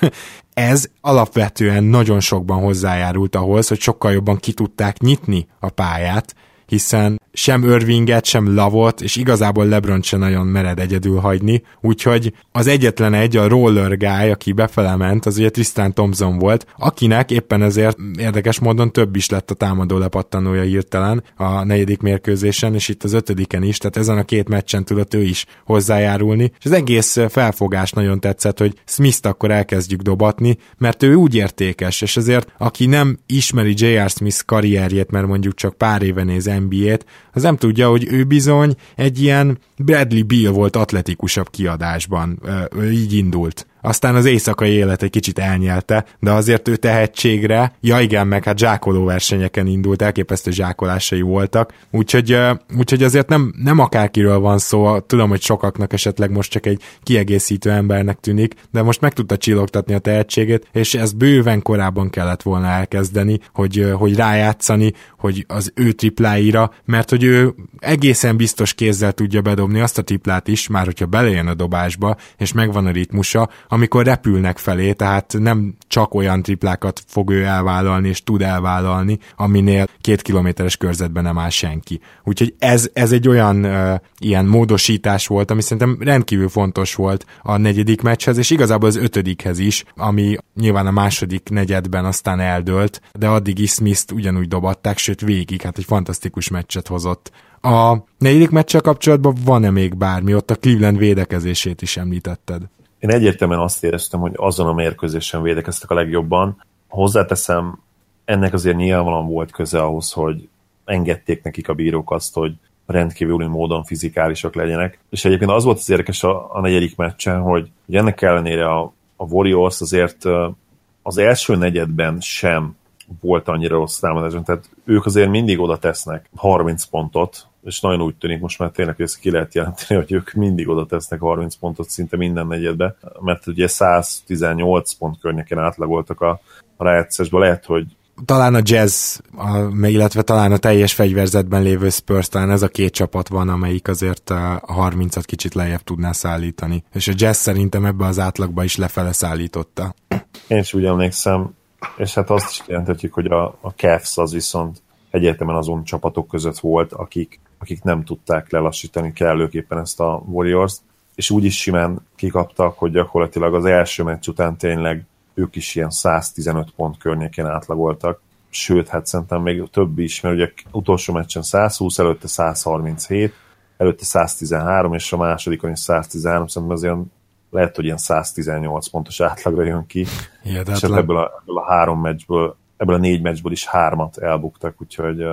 Ez alapvetően nagyon sokban hozzájárult ahhoz, hogy sokkal jobban ki tudták nyitni a pályát, hiszen sem Irvinget, sem Love-ot, és igazából LeBron sem nagyon mered egyedül hagyni, úgyhogy az egyetlen egy, a roller guy, aki befele ment, az ugye Tristan Thompson volt, akinek éppen ezért érdekes módon több is lett a támadó lepattanója hirtelen a negyedik mérkőzésen, és itt az ötödiken is, tehát ezen a két meccsen tudott ő is hozzájárulni, és az egész felfogás nagyon tetszett, hogy Smith-t akkor elkezdjük dobatni, mert ő úgy értékes, és ezért aki nem ismeri jé er. Smith karrierjét, mert mondjuk csak pár éve néz en bé á-t, az nem tudja, hogy ő bizony egy ilyen Bradley Beal volt atletikusabb kiadásban, ő így indult. Aztán az éjszakai élet egy kicsit elnyelte, de azért ő tehetségre, ja igen, meg hát zsákoló versenyeken indult, elképesztő zsákolásai voltak, úgyhogy, úgyhogy azért nem, nem akárkiről van szó, tudom, hogy sokaknak esetleg most csak egy kiegészítő embernek tűnik, de most meg tudta csillogtatni a tehetségét, és ezt bőven korábban kellett volna elkezdeni, hogy, hogy rájátszani, hogy az ő tripláira, mert hogy ő egészen biztos kézzel tudja bedobni azt a triplát is, már hogyha belejön a dobásba, és megvan a ritmusa, amikor repülnek felé, tehát nem csak olyan triplákat fog ő elvállalni, és tud elvállalni, aminél két kilométeres körzetben nem áll senki. Úgyhogy ez, ez egy olyan uh, ilyen módosítás volt, ami szerintem rendkívül fontos volt a negyedik meccshez, és igazából az ötödikhez is, ami nyilván a második negyedben aztán eldőlt, de addig is Smith-t ugyanúgy dobatták, sőt végig, hát egy fantasztikus meccset hozott. A negyedik meccsel kapcsolatban van-e még bármi? Ott a Cleveland védekezését is említetted. Én egyértelműen azt éreztem, hogy azon a mérkőzésen védekeztek a legjobban. Hozzáteszem, ennek azért nyilvánvalóan volt köze ahhoz, hogy engedték nekik a bírók azt, hogy rendkívüli módon fizikálisak legyenek. És egyébként az volt az érdekes a, a negyedik meccsen, hogy, hogy ennek ellenére a, a Warriors azért az első negyedben sem volt annyira rossz támadásban, tehát ők azért mindig oda tesznek harminc pontot, és nagyon úgy tűnik most már tényleg, hogy ezt ki lehet jelenteni, hogy ők mindig oda tesznek harminc pontot szinte minden negyedbe, mert ugye száztizennyolc pont környéken átlagoltak a, a rájátszásban, lehet, hogy talán a Jazz, a, illetve talán a teljes fegyverzetben lévő Spurs, talán ez a két csapat van, amelyik azért a harmincat kicsit lejjebb tudná szállítani, és a Jazz szerintem ebbe az átlagba is lefele szállította. Én is úgy emlékszem, és hát azt is jelenthetjük, hogy a, a Cavs az viszont egyértelműen azon csapatok között volt, akik, akik nem tudták lelassítani kellőképpen ezt a Warriors-t, és úgy is simán kikaptak, hogy gyakorlatilag az első meccs után tényleg ők is ilyen száztizenöt pont környékén átlagoltak, sőt, hát szerintem még több is, mert ugye utolsó meccsen százhúsz, előtte százharminchét, előtte száztizenhárom, és a másodikon is száztizenhárom, szerintem az ilyen lehet, hogy ilyen száztizennyolc pontos átlagra jön ki. Hihetetlen. És ebből a, ebből a három meccsből, ebből a négy meccsből is hármat elbuktak, úgyhogy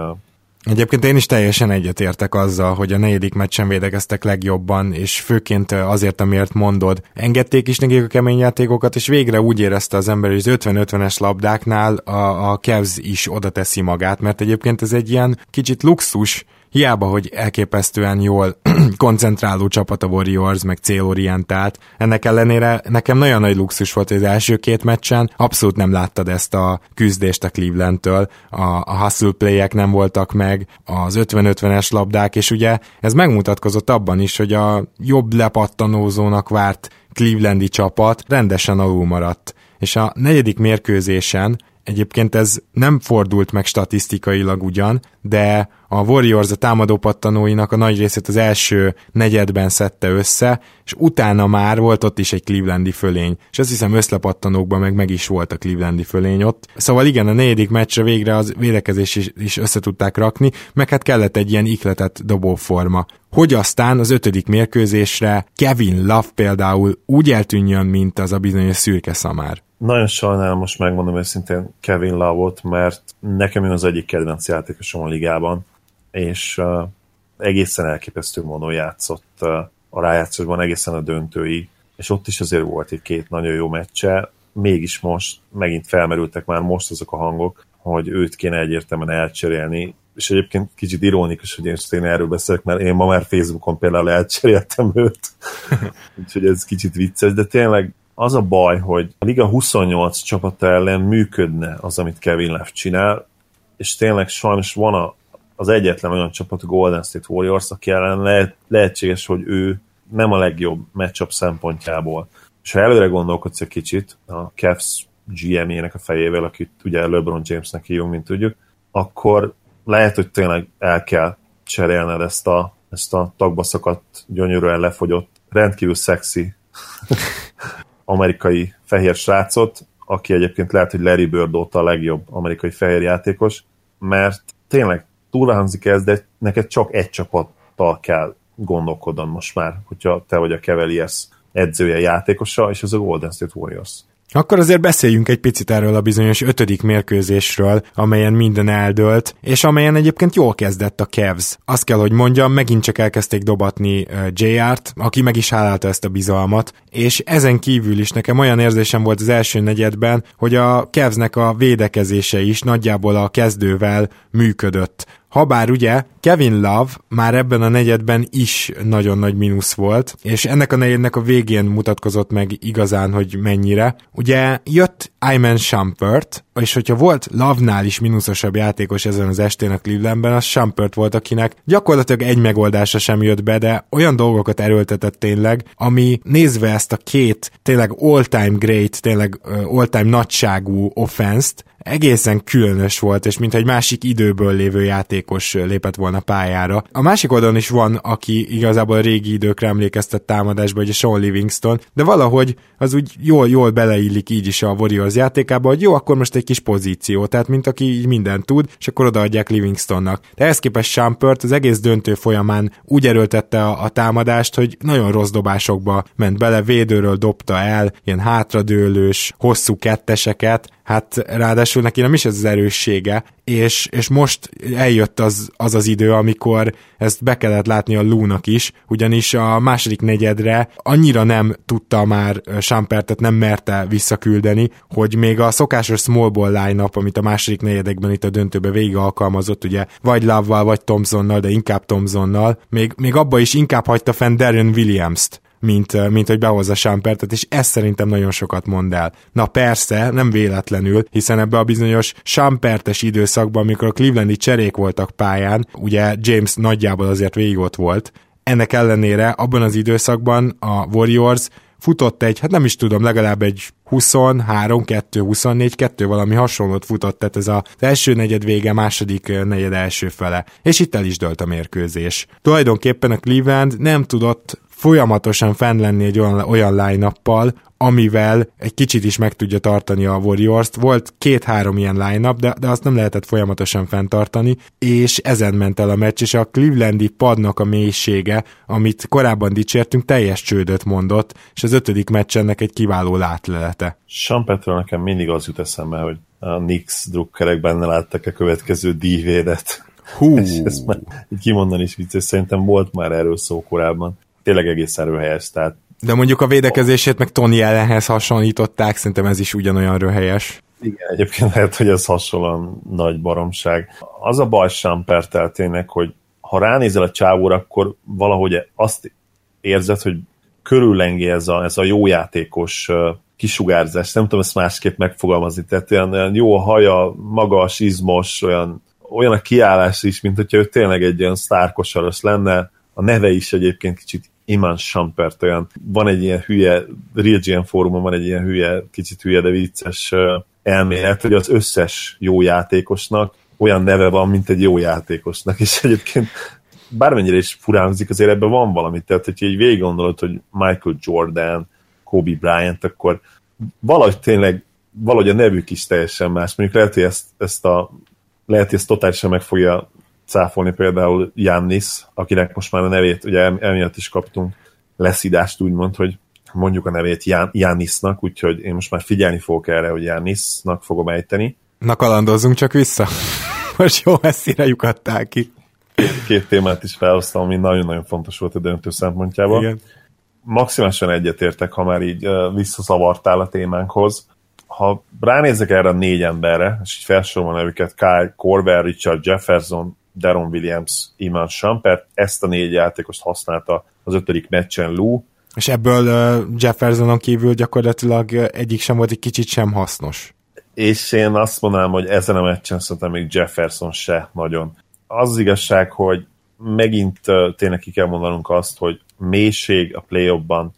Egyébként én is teljesen egyetértek azzal, hogy a negyedik meccsen védekeztek legjobban, és főként azért, amiért mondod, engedték is nekik a kemény játékokat, és végre úgy érezte az ember, hogy az ötven-ötvenes labdáknál a, a Cavs is oda teszi magát, mert egyébként ez egy ilyen kicsit luxus, hiába, hogy elképesztően jól koncentráló csapat a Warriors, meg célorientált. Ennek ellenére nekem nagyon nagy luxus volt, hogy az első két meccsen abszolút nem láttad ezt a küzdést a Clevelandtől, a, a hustle play-ek nem voltak meg, az ötven-ötvenes labdák, és ugye ez megmutatkozott abban is, hogy a jobb lepattanózónak várt clevelandi csapat rendesen alul maradt. És a negyedik mérkőzésen egyébként ez nem fordult meg statisztikailag ugyan, de a Warriors a támadó pattanóinak a nagy részét az első negyedben szedte össze, és utána már volt ott is egy clevelandi fölény, és azt hiszem összlepattanókban meg meg is volt a clevelandi fölény ott. Szóval igen, a negyedik meccsre végre az védekezés is, is össze tudták rakni, meg hát kellett egy ilyen ikletett dobóforma. Hogy aztán az ötödik mérkőzésre Kevin Love például úgy eltűnjön, mint az a bizonyos szürke szamár. Nagyon sajnálom, most megmondom őszintén Kevin Love-ot, mert nekem ő az egyik kedvenc játékosom a ligában, és uh, egészen elképesztő módon játszott uh, a rájátszásban, egészen a döntői, és ott is azért volt egy két nagyon jó meccse, mégis most megint felmerültek már most azok a hangok, hogy őt kéne egyértelműen elcserélni, és egyébként kicsit ironikus, hogy én, én erről beszélek, mert én ma már Facebookon például elcseréltem őt, úgyhogy ez kicsit vicces, de tényleg az a baj, hogy a Liga huszonnyolc csapata ellen működne az, amit Kevin Love csinál, és tényleg sajnos van a, az egyetlen olyan csapat, Golden State Warriors, aki ellen lehet, lehetséges, hogy ő nem a legjobb matchup szempontjából. És ha előre gondolkodsz egy kicsit, a Cavs gé em-ének a fejével, akit ugye LeBron Jamesnek hívunk, mint tudjuk, akkor lehet, hogy tényleg el kell cserélned ezt a, ezt a tagba szakadt, gyönyörűen lefogyott, rendkívül szexi amerikai fehér srácot, aki egyébként lehet, hogy Larry Bird óta a legjobb amerikai fehér játékos, mert tényleg túlhangzik ez, de neked csak egy csapattal kell gondolkodnod most már, hogyha te vagy a Cavaliers edzője, játékosa, és az a Golden State Warriors. Akkor azért beszéljünk egy picit erről a bizonyos ötödik mérkőzésről, amelyen minden eldőlt, és amelyen egyébként jól kezdett a Cavs. Azt kell, hogy mondjam, megint csak elkezdték dobatni jé er-t, aki meg is hálálta ezt a bizalmat, és ezen kívül is nekem olyan érzésem volt az első negyedben, hogy a Cavsnek a védekezése is nagyjából a kezdővel működött. Habár ugye Kevin Love már ebben a negyedben is nagyon nagy mínusz volt, és ennek a negyednek a végén mutatkozott meg igazán, hogy mennyire. Ugye jött Iman Shumpert, és hogyha volt Love-nál is mínuszosabb játékos ezen az estén a Clevelandben, az Shumpert volt, akinek gyakorlatilag egy megoldása sem jött be, de olyan dolgokat erőltetett tényleg, ami nézve ezt a két tényleg all-time great, tényleg all-time nagyságú offenszt, egészen különös volt, és mintha egy másik időből lévő játékos lépett volna pályára. A másik oldalon is van, aki igazából a régi időkre emlékeztet támadásba, ugye Sean Livingston, de valahogy az úgy jól-jól beleillik így is a Warriors játékába, hogy jó, akkor most egy kis pozíció, tehát mint aki így mindent tud, és akkor odaadják Livingstonnak. De ehhez képest Shumpert az egész döntő folyamán úgy erőltette a, a támadást, hogy nagyon rossz dobásokba ment bele, védőről dobta el, ilyen hátradőlős, hosszú ketteseket, hát ráadásul neki nem is ez az erőssége, és, és most eljött az, az az idő, amikor ezt be kellett látni a Lúnak is, ugyanis a második negyedre annyira nem tudta már Shumpertet, nem merte visszaküldeni, hogy még a szokásos small ball line-up, amit a második negyedekben itt a döntőbe végig alkalmazott, ugye vagy Love-val, vagy Thompsonnal, de inkább Thompsonnal, még, még abba is inkább hagyta fenn Deron Williams-t, Mint, mint hogy behozza Shumpertet, és ez szerintem nagyon sokat mond el. Na persze, nem véletlenül, hiszen ebbe a bizonyos Shumpertes időszakban, amikor a clevelandi cserék voltak pályán, ugye James nagyjából azért végig ott volt, ennek ellenére abban az időszakban a Warriors futott egy, hát nem is tudom, legalább egy huszonhárom kettő, huszonnégy kettő, valami hasonlót futott, tehát ez az első negyed vége, második negyed első fele. És itt el is dölt a mérkőzés. Tulajdonképpen a Cleveland nem tudott folyamatosan fenn lenni egy olyan, olyan line-uppal, amivel egy kicsit is meg tudja tartani a Warriors-t. Volt két-három ilyen line-up, de, de azt nem lehetett folyamatosan fenntartani, és ezen ment el a meccs, és a clevelandi padnak a mélysége, amit korábban dicsértünk, teljes csődöt mondott, és az ötödik meccs ennek egy kiváló látlelete. Shumpertről nekem mindig az jut eszembe, hogy a Knicks drukkerek benne láttak a következő díjvédet. Hú. És ezt már kimondani is vicces, szerintem volt már erről szó korábban. Tényleg egész erőhelyes, tehát... De mondjuk a védekezését meg Tony ellenhez hasonlították, szerintem ez is ugyanolyan erőhelyes. Igen, egyébként lehet, hogy ez hasonlóan nagy baromság. Az a baj Shumperttel tényleg, hogy ha ránézel a csávóra, akkor valahogy azt érzed, hogy körüllengi ez a, ez a jó játékos kisugárzás. Nem tudom ezt másképp megfogalmazni, tehát olyan, olyan jó haja, magas, izmos, olyan, olyan a kiállás is, mint hogyha ő tényleg egy olyan sztárkosaros lenne. A neve is egyébként kicsit Iman Shumpert, olyan, van egy ilyen hülye, Real G M fórumon van egy ilyen hülye, kicsit hülye, de vicces elmélet, hogy az összes jó játékosnak olyan neve van, mint egy jó játékosnak, és egyébként bármennyire is furánkozik, azért ebben van valami, tehát hogyha így végig gondolod, hogy Michael Jordan, Kobe Bryant, akkor valahogy tényleg, valahogy a nevük is teljesen más, mondjuk lehet, hogy ezt, ezt a lehet, hogy ezt totálisan meg fogja cáfolni például Giannis, akinek most már a nevét, ugye emiatt is kaptunk leszidást, úgymond, hogy mondjuk a nevét Giannisnak, úgyhogy én most már figyelni fogok erre, hogy Giannisnak fogom ejteni. Na kalandozzunk csak vissza. Most jó messzire lyukadtál ki. Két, két témát is felhoztam, ami nagyon-nagyon fontos volt a döntő szempontjában. Igen. Maximálisan egyetértek, ha már így uh, visszaszavartál a témánkhoz. Ha ránézek erre a négy emberre, és így felsorolom a nevüket, Kyle Korver, Richard Jefferson, Deron Williams, Iman Shumpert, ezt a négy játékost használta az ötödik meccsen Lou. És ebből uh, Jeffersonon kívül gyakorlatilag egyik sem volt, egy kicsit sem hasznos. És én azt mondanám, hogy ezen a meccsen szerintem még Jefferson se nagyon. Az, az igazság, hogy megint tényleg ki kell mondanunk azt, hogy mélység a play-offban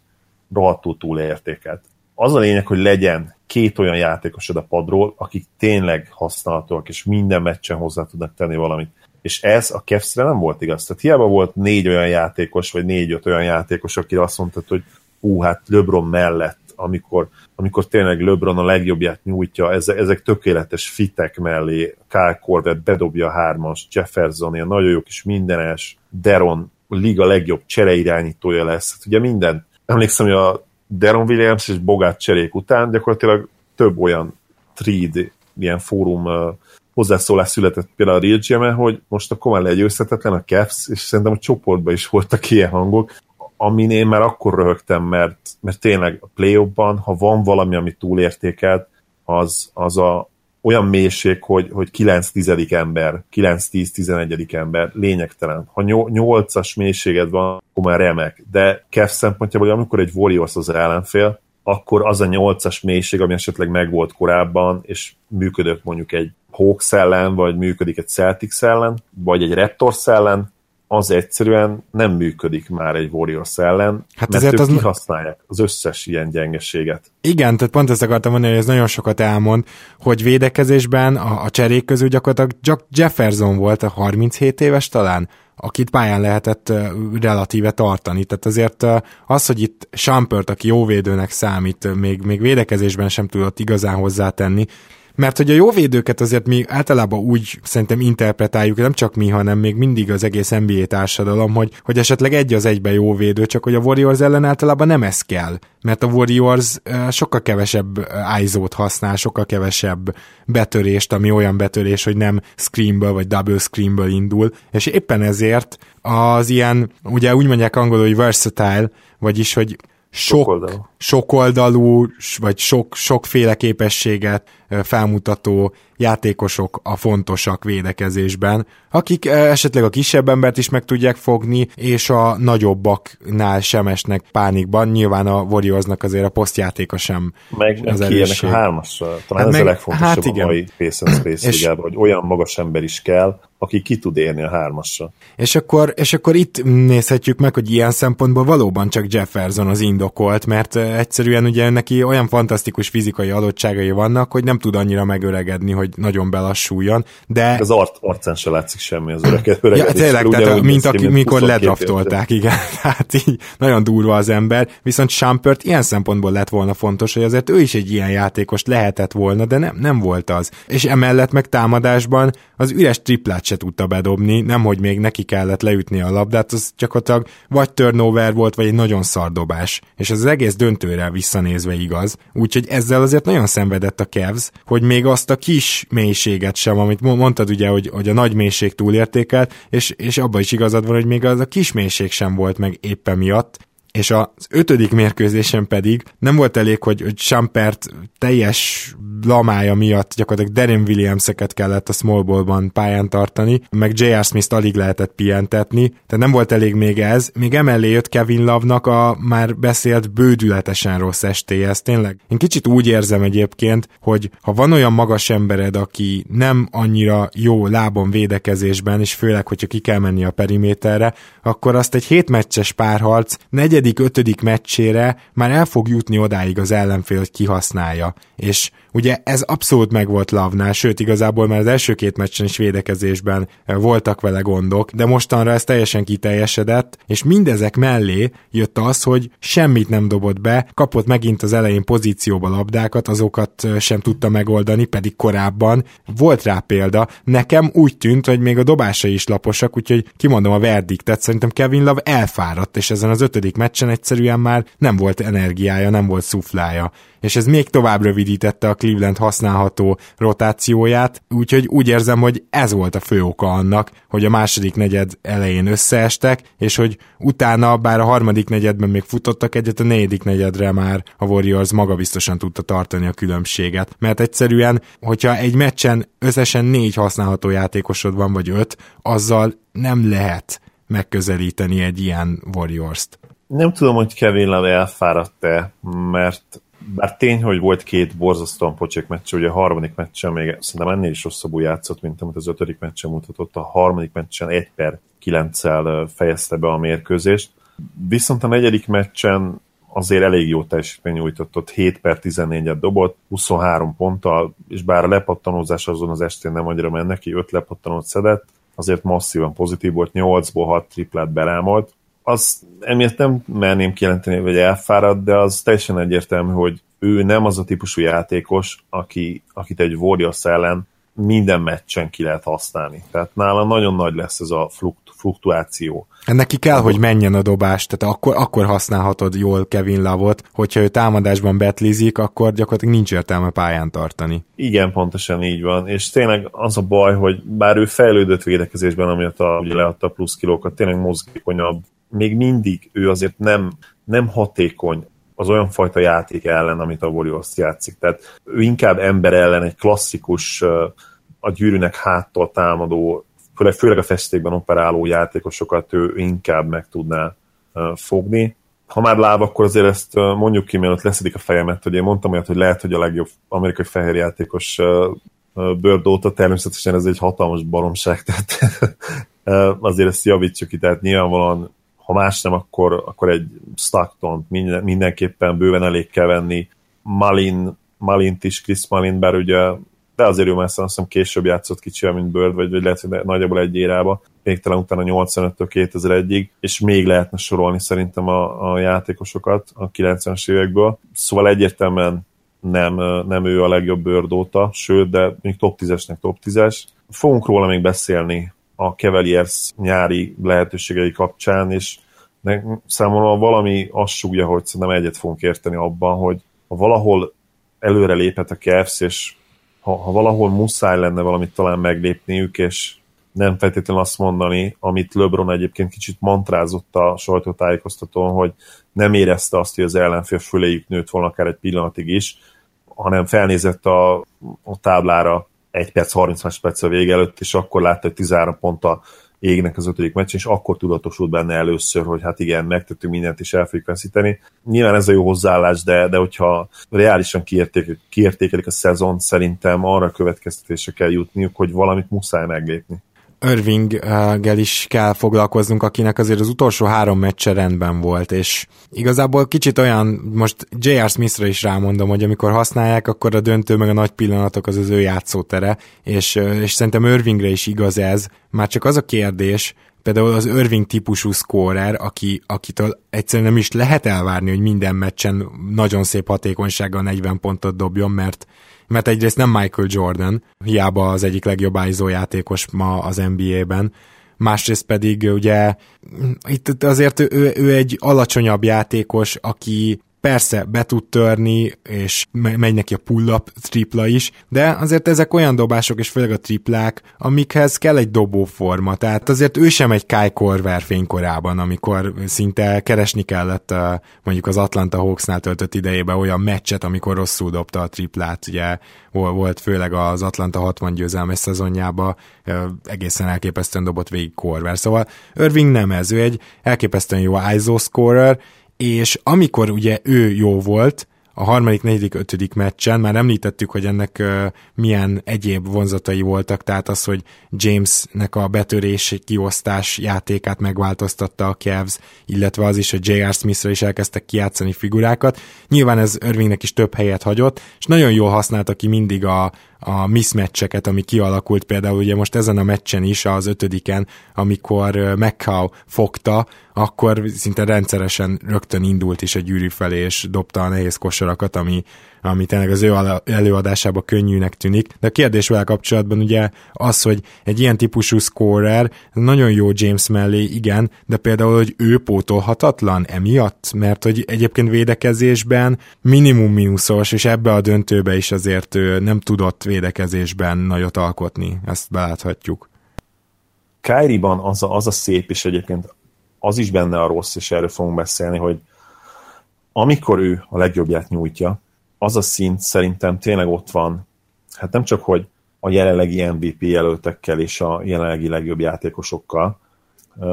rohadtul túlértékelt. Az a lényeg, hogy legyen két olyan játékosod a padról, akik tényleg használhatóak, és minden meccsen hozzá tudnak tenni valamit. És ez a Cavsre nem volt igaz. Tehát hiába volt négy olyan játékos, vagy négy-öt olyan játékos, akire azt mondtad, hogy hú, hát LeBron mellett, amikor, amikor tényleg LeBron a legjobbját nyújtja, ezek, ezek tökéletes fitek mellé, Kyle Korver bedobja a hármas, Jefferson ilyen nagyon jó kis mindenes, Deron liga legjobb csereirányítója lesz. Hát ugye minden, emlékszem, hogy a Deron Williams és Bogut cserék után gyakorlatilag több olyan thread, ilyen fórum uh, hozzászólás született például a Real G M-en, hogy most akkor már legyőzhetetlen a Cavs, és szerintem a csoportban is voltak ilyen hangok, amin én már akkor röhögtem, mert, mert tényleg a play-offban, ha van valami, ami túlértékelt, az, az a, olyan mélység, hogy, hogy kilenc-tíz ember, kilenc-tíz-tizenegy ember, lényegtelen. Ha nyolcas mélységed van, akkor már remek. De Kev szempontjából, amikor egy Warriors az ellenfél, akkor az a nyolcas mélység, ami esetleg megvolt korábban, és működött mondjuk egy Hawks ellen, vagy működik egy Celtics ellen, vagy egy Raptors ellen, az egyszerűen nem működik már egy Warriors ellen, hát mert ők kihasználják az összes ilyen gyengeséget. Igen, tehát pont ezt akartam mondani, hogy ez nagyon sokat elmond, hogy védekezésben a, a cserék közül gyakorlatilag csak Jefferson volt, a harminchét éves talán, akit pályán lehetett uh, relatíve tartani. Tehát azért uh, az, hogy itt Shumpert, aki jó védőnek számít, uh, még, még védekezésben sem tudott igazán hozzátenni, mert hogy a jó védőket azért mi általában úgy szerintem interpretáljuk, nem csak mi, hanem még mindig az egész en bé á társadalom, hogy, hogy esetleg egy az egyben jó védő, csak hogy a Warriors ellen általában nem ez kell, mert a Warriors sokkal kevesebb ájzót használ, sokkal kevesebb betörést, ami olyan betörés, hogy nem screenből vagy double screenből indul, és éppen ezért az ilyen, ugye úgy mondják angolul, hogy versatile, vagyis, hogy Sok, sokoldalú, vagy sok, sokféle képességet felmutató játékosok a fontosak védekezésben, akik esetleg a kisebb embert is meg tudják fogni, és a nagyobbaknál sem esnek pánikban. Nyilván a Warriorsnak azért a posztjátéka sem meg, az erősség. Meg a hármasra. Talán hát ez meg, a legfontosabb hát a mai Pace and Space ligában, hogy olyan magas ember is kell, aki ki tud érni a hármasra. És akkor, és akkor itt nézhetjük meg, hogy ilyen szempontból valóban csak Jefferson az indokolt, mert egyszerűen ugye neki olyan fantasztikus fizikai adottságai vannak, hogy nem tud annyira megöregedni, hogy nagyon belassuljon, de... Az art, arcán se látszik semmi az öregedés. Ja, tényleg, tehát a, mint aki, mikor ledraftolták, igen. Tehát így nagyon durva az ember, viszont Shumpert ilyen szempontból lett volna fontos, hogy azért ő is egy ilyen játékos lehetett volna, de nem, nem volt az. És emellett meg támadásban az üres triplát se tudta bedobni, nemhogy még neki kellett leütni a labdát, az gyakorlatilag vagy turnover volt, vagy egy nagyon szar dobás. És ez az egész döntőre visszanézve igaz. Úgyhogy ezzel azért nagyon szenvedett a Cavs, hogy még azt a kis mélységet sem, amit mondtad ugye, hogy, hogy a nagy mélység túlértékelt, és, és abban is igazad van, hogy még az a kis mélység sem volt meg éppen miatt, és az ötödik mérkőzésen pedig nem volt elég, hogy, hogy Shumpert teljes lamája miatt gyakorlatilag Deron Williams-eket kellett a small ballban pályán tartani, meg jé er. Smith-t alig lehetett pihentetni, tehát nem volt elég még ez, még emellé jött Kevin Love-nak a már beszélt bődületesen rossz estéje, ez tényleg. Én kicsit úgy érzem egyébként, hogy ha van olyan magas embered, aki nem annyira jó lábon védekezésben, és főleg, hogyha ki kell menni a periméterre, akkor azt egy hétmeccses párharc negyed ötödik meccsére már el fog jutni odáig az ellenfél, hogy kihasználja. És ugye ez abszolút megvolt Love-nál, sőt igazából már az első két meccsen is védekezésben voltak vele gondok, de mostanra ez teljesen kiteljesedett, és mindezek mellé jött az, hogy semmit nem dobott be, kapott megint az elején pozícióba labdákat, azokat sem tudta megoldani, pedig korábban volt rá példa. Nekem úgy tűnt, hogy még a dobásai is laposak, úgyhogy kimondom a verdiktet, szerintem Kevin Love elfáradt, és ezen az ötödik meccsen egyszerűen már nem volt energiája, nem volt szuflája. És ez még tovább rövidítette a Cleveland használható rotációját, úgyhogy úgy érzem, hogy ez volt a fő oka annak, hogy a második negyed elején összeestek, és hogy utána, bár a harmadik negyedben még futottak egyet, a negyedik negyedre már a Warriors magabiztosan tudta tartani a különbséget. Mert egyszerűen, hogyha egy meccsen összesen négy használható játékosod van, vagy öt, azzal nem lehet megközelíteni egy ilyen Warriors-t. Nem tudom, hogy Kevin Love elfáradt-e, mert bár tény, hogy volt két borzasztóan pocsék meccs, ugye a harmadik meccsen még szerintem ennél is rosszabbul játszott, mint amit az ötödik meccsen mutatott, a harmadik meccsen egy per kilenccel fejezte be a mérkőzést, viszont a negyedik meccsen azért elég jó teljesítmény nyújtott, ott hét per tizennégyet dobott, huszonhárom ponttal, és bár a lepattanózás azon az estén nem annyira ment neki, öt lepattanót szedett, azért masszívan pozitív volt, nyolcból hat triplát berámolt. Azt emiatt nem merném kijelenteni, hogy elfáradt, de az teljesen egyértelmű, hogy ő nem az a típusú játékos, aki, akit egy Warriors ellen minden meccsen ki lehet használni. Tehát nála nagyon nagy lesz ez a flukt, fluktuáció. Neki kell, hogy menjen a dobás, tehát akkor, akkor használhatod jól Kevin Love-ot, hogyha ő támadásban betlizik, akkor gyakorlatilag nincs értelme pályán tartani. Igen, pontosan így van, és tényleg az a baj, hogy bár ő fejlődött védekezésben, amiatt a, ugye leadta plusz kilókat, tényleg mozgékonyabb, még mindig ő azért nem, nem hatékony az olyan fajta játék ellen, amit a Warriors játszik. Tehát ő inkább ember ellen egy klasszikus, a gyűrűnek háttal támadó, főleg a festékben operáló játékosokat ő inkább meg tudná fogni. Ha már láb, akkor azért ezt mondjuk ki, mielőtt leszedik a fejemet, hogy én mondtam olyat, hogy lehet, hogy a legjobb amerikai fehér játékos Bird óta, természetesen ez egy hatalmas baromság, tehát azért ezt javítsuk ki, tehát nyilvánvalóan ha más nem, akkor, akkor egy Stockton minden, mindenképpen bőven elég kell venni. Malin, Malint is, Chris Malin, bár ugye, de azért ő már azt hiszem később játszott kicsivel, mint Bird, vagy, vagy lehet, hogy nagyjából egy érába, még talán utána nyolcvanöttől kétezer-egyig, és még lehetne sorolni szerintem a, a játékosokat a kilencvenes évekből. Szóval egyértelműen nem, nem ő a legjobb Bird óta, sőt, de még top tízesnek top tízes. Fogunk róla még beszélni a Cavaliers nyári lehetőségei kapcsán, és számomra valami azt súgja, hogy szerintem egyet fogunk érteni abban, hogy ha valahol előre léphet a Cavs, és ha, ha valahol muszáj lenne valamit talán meglépniük, és nem feltétlenül azt mondani, amit LeBron egyébként kicsit mantrázott a sajtótájékoztatón, hogy nem érezte azt, hogy az ellenfél föléjük nőtt volna akár egy pillanatig is, hanem felnézett a, a táblára egy perc harminc másodperc a vége előtt, és akkor látta, hogy tizenhárom ponttal égnek az ötödik meccsen, és akkor tudatosult benne először, hogy hát igen, megtettünk mindent, és el fogjuk veszíteni. Nyilván ez a jó hozzáállás, de, de hogyha reálisan kiértékelik, kiértékelik a szezon, szerintem arra következtetésre kell jutniuk, hogy valamit muszáj meglépni. Irvinggel is kell foglalkoznunk, akinek azért az utolsó három meccse rendben volt, és igazából kicsit olyan, most jé er. Smithra is rámondom, hogy amikor használják, akkor a döntő meg a nagy pillanatok az az ő játszótere, és, és szerintem Irvingre is igaz ez. Már csak az a kérdés, például az Irving típusú scorer, aki, akitől egyszerűen nem is lehet elvárni, hogy minden meccsen nagyon szép hatékonysággal negyven pontot dobjon, mert mert egyrészt nem Michael Jordan, hiába az egyik legjobb ájzó játékos ma az en bé á-ben, másrészt pedig ugye itt azért ő, ő egy alacsonyabb játékos, aki Persze be tud törni, és megy neki a pull-up tripla is, de azért ezek olyan dobások, és főleg a triplák, amikhez kell egy dobóforma. Tehát azért ő sem egy Kyle Korver fénykorában, amikor szinte keresni kellett mondjuk az Atlanta Hawksnál töltött idejében olyan meccset, amikor rosszul dobta a triplát. Ugye volt főleg az Atlanta hatvan győzelmes szezonjában egészen elképesztően dobott végig Korver. Szóval Irving nem ez, ő egy elképesztően jó iso scorer, és amikor ugye ő jó volt, a harmadik, negyedik, ötödik meccsen, már említettük, hogy ennek uh, milyen egyéb vonzatai voltak, tehát az, hogy Jamesnek a betörés, kiosztás játékát megváltoztatta a Cavs, illetve az is, hogy jé er. Smithre is elkezdtek kijátszani figurákat. Nyilván ez Irvingnek is több helyet hagyott, és nagyon jól használta ki mindig a, a mismatch-eket, ami kialakult, például ugye most ezen a meccsen is, az ötödiken, amikor uh, McCaw fogta, akkor szinte rendszeresen rögtön indult is a gyűrű felé, és dobta a nehéz kosarakat, ami, ami tényleg az ő előadásában könnyűnek tűnik. De a kérdésvel kapcsolatban ugye az, hogy egy ilyen típusú scorer nagyon jó James mellé, igen, de például, hogy ő pótolhatatlan emiatt, mert hogy egyébként védekezésben minimum mínuszos, és ebbe a döntőbe is azért ő nem tudott védekezésben nagyot alkotni. Ezt beláthatjuk. Kyrie-ban az a, az a szép, és egyébként az is benne a rossz, és erről fogunk beszélni, hogy amikor ő a legjobbját nyújtja, az a szint szerintem tényleg ott van, hát nem csak, hogy a jelenlegi em vé pé jelöltekkel és a jelenlegi legjobb játékosokkal,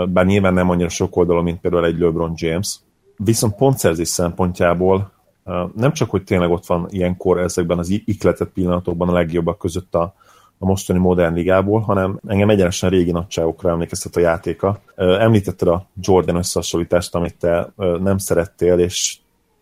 bár nyilván nem annyira sok oldalon, mint például egy LeBron James, viszont pontszerzés szempontjából nem csak, hogy tényleg ott van ilyenkor ezekben az ikletett pillanatokban a legjobbak között a a mostani modern ligából, hanem engem egyenesen régi nagyságokra emlékeztet a játéka. Említetted a Jordan összehasonlítást, amit te nem szerettél, és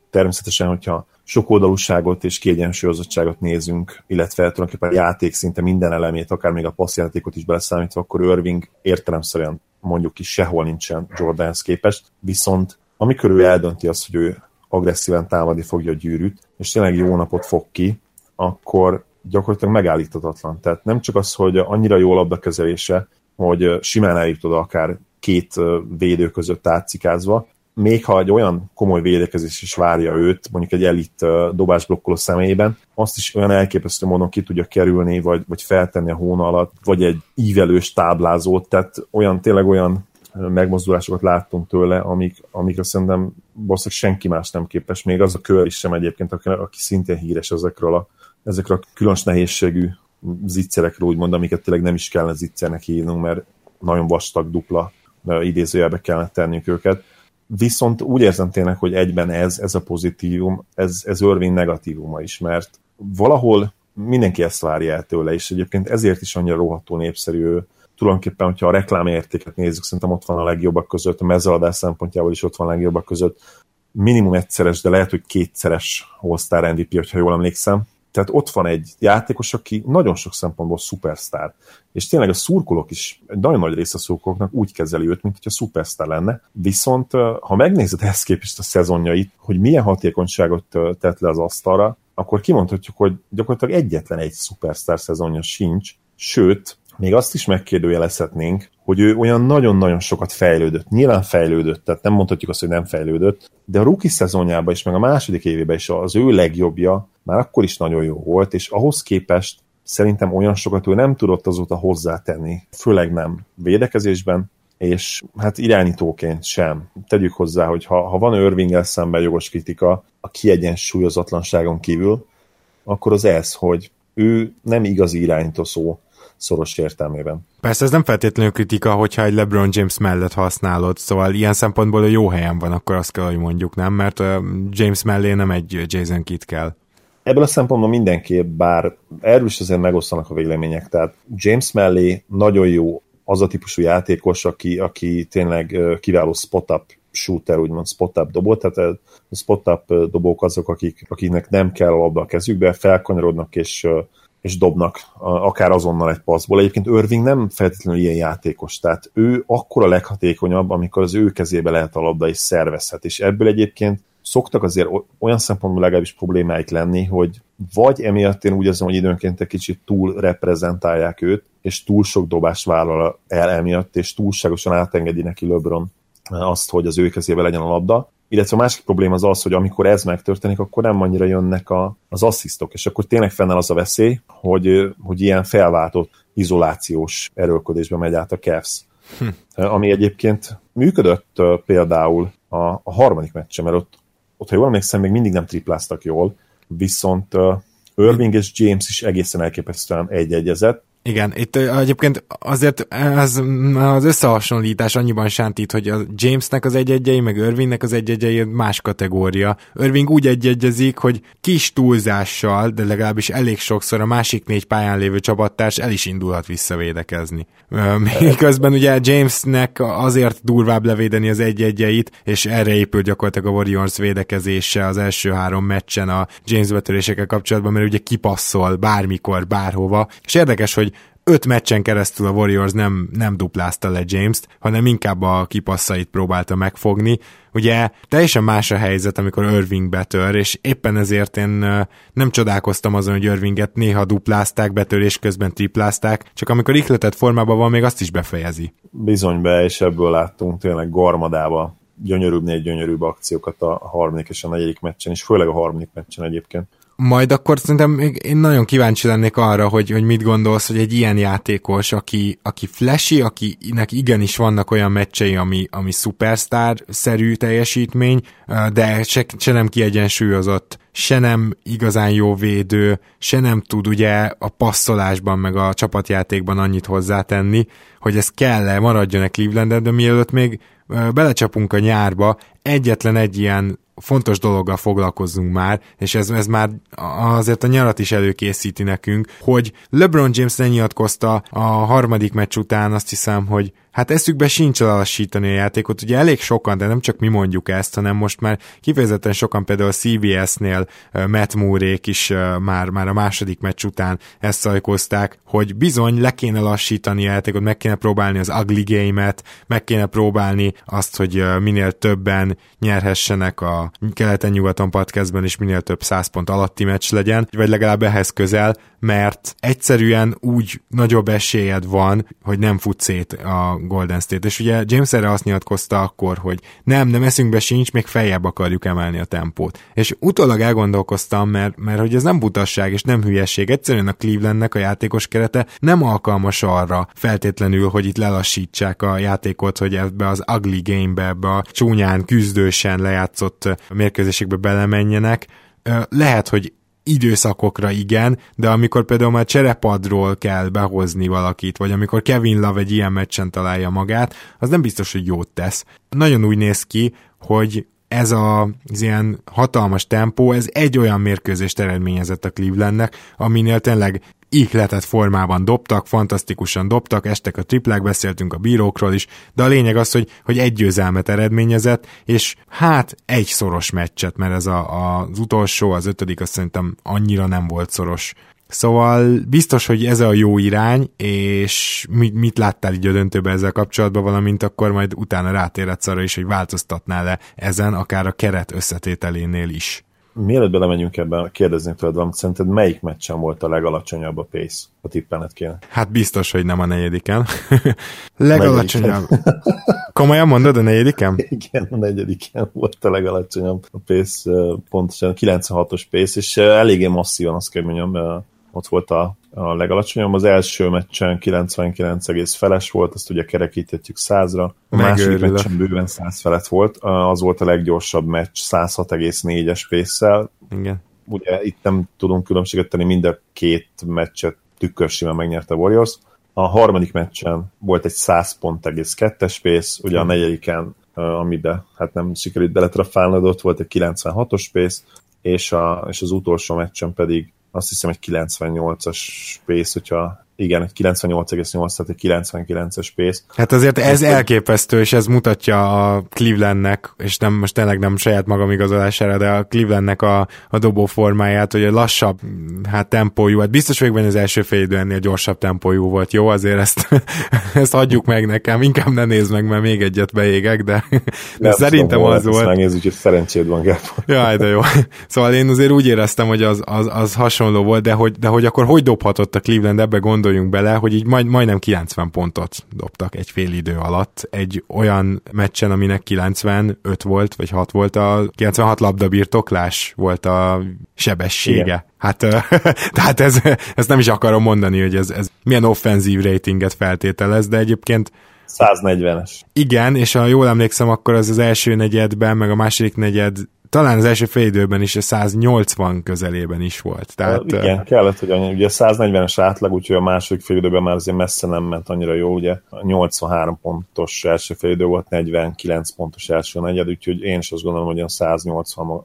természetesen, hogyha sokoldalúságot és kiegyensúlyozottságot nézünk, illetve tulajdonképpen a játék szinte minden elemét, akár még a passzjátékot is beleszámítva, akkor Irving értelemszerűen mondjuk ki sehol nincsen Jordanhez képest, viszont amikor ő eldönti azt, hogy ő agresszíven támadni fogja a gyűrűt, és tényleg jó napot fog ki, akkor gyakorlatilag megállíthatatlan. Tehát nem csak az, hogy annyira jó labdakezelése, hogy simán eljutod akár két védő között átcikázva, még ha egy olyan komoly védekezés is várja őt, mondjuk egy elit dobásblokkoló személyében, azt is olyan elképesztő módon ki tudja kerülni, vagy, vagy feltenni a hóna alatt, vagy egy ívelős táblázót, tehát olyan, tényleg olyan megmozdulásokat láttunk tőle, amik, amikre szerintem valószínűleg senki más nem képes, még az a Kör is sem egyébként, aki szintén híres ezekről a ezekre a különös nehézségű zicserekről, úgymond, amiket tényleg nem is kellene zicsernek hívnunk, mert nagyon vastag, dupla idézőjelbe kellene tennünk őket. Viszont úgy érzem tényleg, hogy egyben ez, ez a pozitívum, ez, ez Irving negatívuma is, mert valahol mindenki ezt várja el tőle, és egyébként ezért is annyira rohadtul népszerű. Tulajdonképpen, hogyha a reklámértéket nézzük, szerintem ott van a legjobbak között, a mezzeladás szempontjából is ott van a legjobbak között. Minimum egyszeres, de lehet, hogy kétszeres All-Star em vé pé, ha jól emlékszem. Tehát ott van egy játékos, aki nagyon sok szempontból szupersztár. És tényleg a szurkolók is, nagyon nagy része a szurkolóknak úgy kezeli őt, mint hogyha szupersztár lenne. Viszont ha megnézed ehhez képest a szezonjait, hogy milyen hatékonyságot tett le az asztalra, akkor kimondhatjuk, hogy gyakorlatilag egyetlen egy szupersztár szezonja sincs. Sőt, még azt is megkérdőjelezhetnénk, hogy ő olyan nagyon-nagyon sokat fejlődött. Nyilván fejlődött, tehát nem mondhatjuk azt, hogy nem fejlődött, de a rookie szezonjában is, meg a második évében is az ő legjobbja már akkor is nagyon jó volt, és ahhoz képest szerintem olyan sokat ő nem tudott azóta hozzátenni, főleg nem védekezésben, és hát irányítóként sem. Tegyük hozzá, hogy ha, ha van Irvinggel szemben jogos kritika a kiegyensúlyozatlanságon kívül, akkor az ez, hogy ő nem igazi irányító szó szoros értelmében. Persze ez nem feltétlenül kritika, hogyha egy LeBron James mellett használod, szóval ilyen szempontból a jó helyen van, akkor azt kell, hogy mondjuk, nem? Mert James mellé nem egy Jason Kidd kell. Ebből a szempontból mindenképp, bár erről is azért megosztanak a vélemények, tehát James mellé nagyon jó az a típusú játékos, aki, aki tényleg kiváló spot-up shooter, úgymond spot-up dobó, tehát a spot-up dobók azok, akik, akiknek nem kell a labda a kezükbe, felkanyarodnak és és dobnak akár azonnal egy passzból. Egyébként Irving nem feltétlenül ilyen játékos, tehát ő akkora leghatékonyabb, amikor az ő kezébe lehet a labda és szervezhet, és ebből egyébként szoktak azért olyan szempontból legalábbis problémáik lenni, hogy vagy emiatt én úgy érzem, hogy időnként egy kicsit túl reprezentálják őt, és túl sok dobást vállal el emiatt, és túlságosan átengedi neki LeBron azt, hogy az ő kezébe legyen a labda, Illetve a másik probléma az az, hogy amikor ez megtörténik, akkor nem annyira jönnek a, az asszisztok, és akkor tényleg fennáll az a veszély, hogy, hogy ilyen felváltott, izolációs erőlködésbe megy át a Cavs. Hm. Ami egyébként működött például a, a harmadik meccsen, mert ott, ott, ha jól emlékszem, még mindig nem tripláztak jól, viszont Irving és James is egészen elképesztően egy-egyezett. Igen, itt egyébként azért az, az összehasonlítás annyiban sántít, hogy a Jamesnek az egy-egyei, meg Irvingnek az egy-egyei más kategória. Irving úgy egy-egyezik, hogy kis túlzással, de legalábbis elég sokszor a másik négy pályán lévő csapattárs el is indulhat visszavédekezni. Miközben ugye Jamesnek azért durvább levédeni az egy-egyeit, és erre épül gyakorlatilag a Warriors védekezése az első három meccsen a James betörésekkel kapcsolatban, mert ugye kipasszol bármikor, bárhova. És érdekes, hogy öt meccsen keresztül a Warriors nem, nem duplázta le James-t, hanem inkább a kipasszait próbálta megfogni. Ugye teljesen más a helyzet, amikor Irving betör, és éppen ezért én nem csodálkoztam azon, hogy Irvinget néha duplázták, betörés közben triplázták, csak amikor ihletett formában van, még azt is befejezi. Bizony be, és ebből láttunk tényleg garmadába gyönyörűbbnél gyönyörűbb akciókat a harmadik és a negyedik meccsen, és főleg a harmadik meccsen egyébként. Majd akkor szerintem én nagyon kíváncsi lennék arra, hogy, hogy mit gondolsz, hogy egy ilyen játékos, aki, aki flashy, akinek igenis vannak olyan meccsei, ami, ami szupersztár-szerű teljesítmény, de se, se nem kiegyensúlyozott, se nem igazán jó védő, se nem tud ugye a passzolásban, meg a csapatjátékban annyit hozzátenni, hogy ez kell-e, maradjon-e Cleveland-en, de mielőtt még belecsapunk a nyárba, egyetlen egy ilyen fontos dologgal foglalkozzunk már, és ez, ez már azért a nyarat is előkészíti nekünk, hogy LeBron James lenyilatkozta a harmadik meccs után, azt hiszem, hogy hát eszükbe sincs lelassítani a játékot, ugye elég sokan, de nem csak mi mondjuk ezt, hanem most már kifejezetten sokan, például a cé bé es-nél Matt Moore-ék is már, már a második meccs után ezt szajkozták, hogy bizony le kéne lassítani a játékot, meg kéne próbálni az ugly game-et, meg kéne próbálni azt, hogy minél többen nyerhessenek a keleten-nyugaton podcastben, és minél több száz pont alatti meccs legyen, vagy legalább ehhez közel, mert egyszerűen úgy nagyobb esélyed van, hogy nem fut szét a Golden State. És ugye James erre azt nyilatkozta akkor, hogy nem, nem eszünkbe sincs, még feljebb akarjuk emelni a tempót. És utólag elgondolkoztam, mert, mert hogy ez nem butasság és nem hülyeség. Egyszerűen a Clevelandnek a játékos kerete nem alkalmas arra feltétlenül, hogy itt lelassítsák a játékot, hogy ebbe az ugly game-be, ebbe a csúnyán, küzdősen lejátszott mérkőzésekbe belemenjenek. Lehet, hogy időszakokra igen, de amikor például már cserepadról kell behozni valakit, vagy amikor Kevin Love egy ilyen meccsen találja magát, az nem biztos, hogy jót tesz. Nagyon úgy néz ki, hogy ez a, az ilyen hatalmas tempó, ez egy olyan mérkőzést eredményezett a Clevelandnek, aminél tényleg ihletett formában dobtak, fantasztikusan dobtak, estek a triplák, beszéltünk a bírókról is, de a lényeg az, hogy, hogy egy győzelmet eredményezett, és hát egy szoros meccset, mert ez a, a, az utolsó, az ötödik, azt szerintem annyira nem volt szoros. Szóval biztos, hogy ez a jó irány, és mit, mit láttál így a döntőben ezzel kapcsolatban, valamint akkor majd utána rátérhetsz arra is, hogy változtatnál-e ezen, akár a keret összetételénél is. Mielőtt belemegyünk ebben, kérdezni tőled, amit szerinted melyik meccsen volt a legalacsonyabb a pace, a tippelned kéne? Hát biztos, hogy nem a negyediken. Legalacsonyabb. Negyediken. Komolyan mondod, a negyediken? Igen, a negyediken volt a legalacsonyabb a pace, pontosan kilencvenhatos pace, és eléggé masszívan, azt kell mondjam, ott volt a, a legalacsonyabb. Az első meccsen kilencvenkilenc egész feles volt, azt ugye kerekítettük százra. A második meccsen bőven száz felett volt. Az volt a leggyorsabb meccs, száz hat egész négyes pace-szel. Igen. Ugye itt nem tudunk különbséget tenni, mind a két meccset tükörsimán megnyerte a Warriors. A harmadik meccsen volt egy száz pont egész kettes pace, ugye a negyediken, amiben hát nem sikerült beletrafálnod, volt egy kilencvenhatos pace, és, a, és az utolsó meccsen pedig azt hiszem egy kilencvennyolcas pace, hogyha igen, egy kilencvennyolc egész nyolc, tehát egy kilencvenkilences pace. Hát azért ez elképesztő, és ez mutatja a Clevelandnek, és nem, most tényleg nem saját magam igazolására, de a Clevelandnek a, a dobó formáját, hogy a lassabb hát tempójú, hát biztos végben az első fél idő ennél gyorsabb tempójú volt, jó? Azért ezt, ezt hagyjuk meg nekem, inkább ne nézd meg, mert még egyet beégek, de, de nem szerintem tudom, az volt. Megnézz, úgyhogy szerencséd van, Gábor. Jaj, de jó. Szóval én azért úgy éreztem, hogy az, az, az hasonló volt, de hogy, de hogy akkor hogy dobhatott a Cleveland, ebbe gondolom, gondoljunk bele, hogy így majd, majdnem kilencven pontot dobtak egy fél idő alatt, egy olyan meccsen, aminek kilencvenöt volt, vagy hat volt, a kilencvenhat labda birtoklás volt a sebessége. Igen. Hát tehát ez, ezt nem is akarom mondani, hogy ez, ez milyen offenzív ratinget feltételez, de egyébként száznegyvenes. Igen, és ha jól emlékszem, akkor az az első negyedben, meg a második negyed, talán az első fél időben is a száznyolcvan közelében is volt. Tehát, igen, kellett, hogy annyi, ugye a száznegyvenes átlag, úgyhogy a második fél időben már azért messze nem ment annyira jól, ugye a nyolcvanhárom pontos első fél idő volt, negyvenkilenc pontos első negyed, úgyhogy én is azt gondolom, hogy olyan száznyolcvan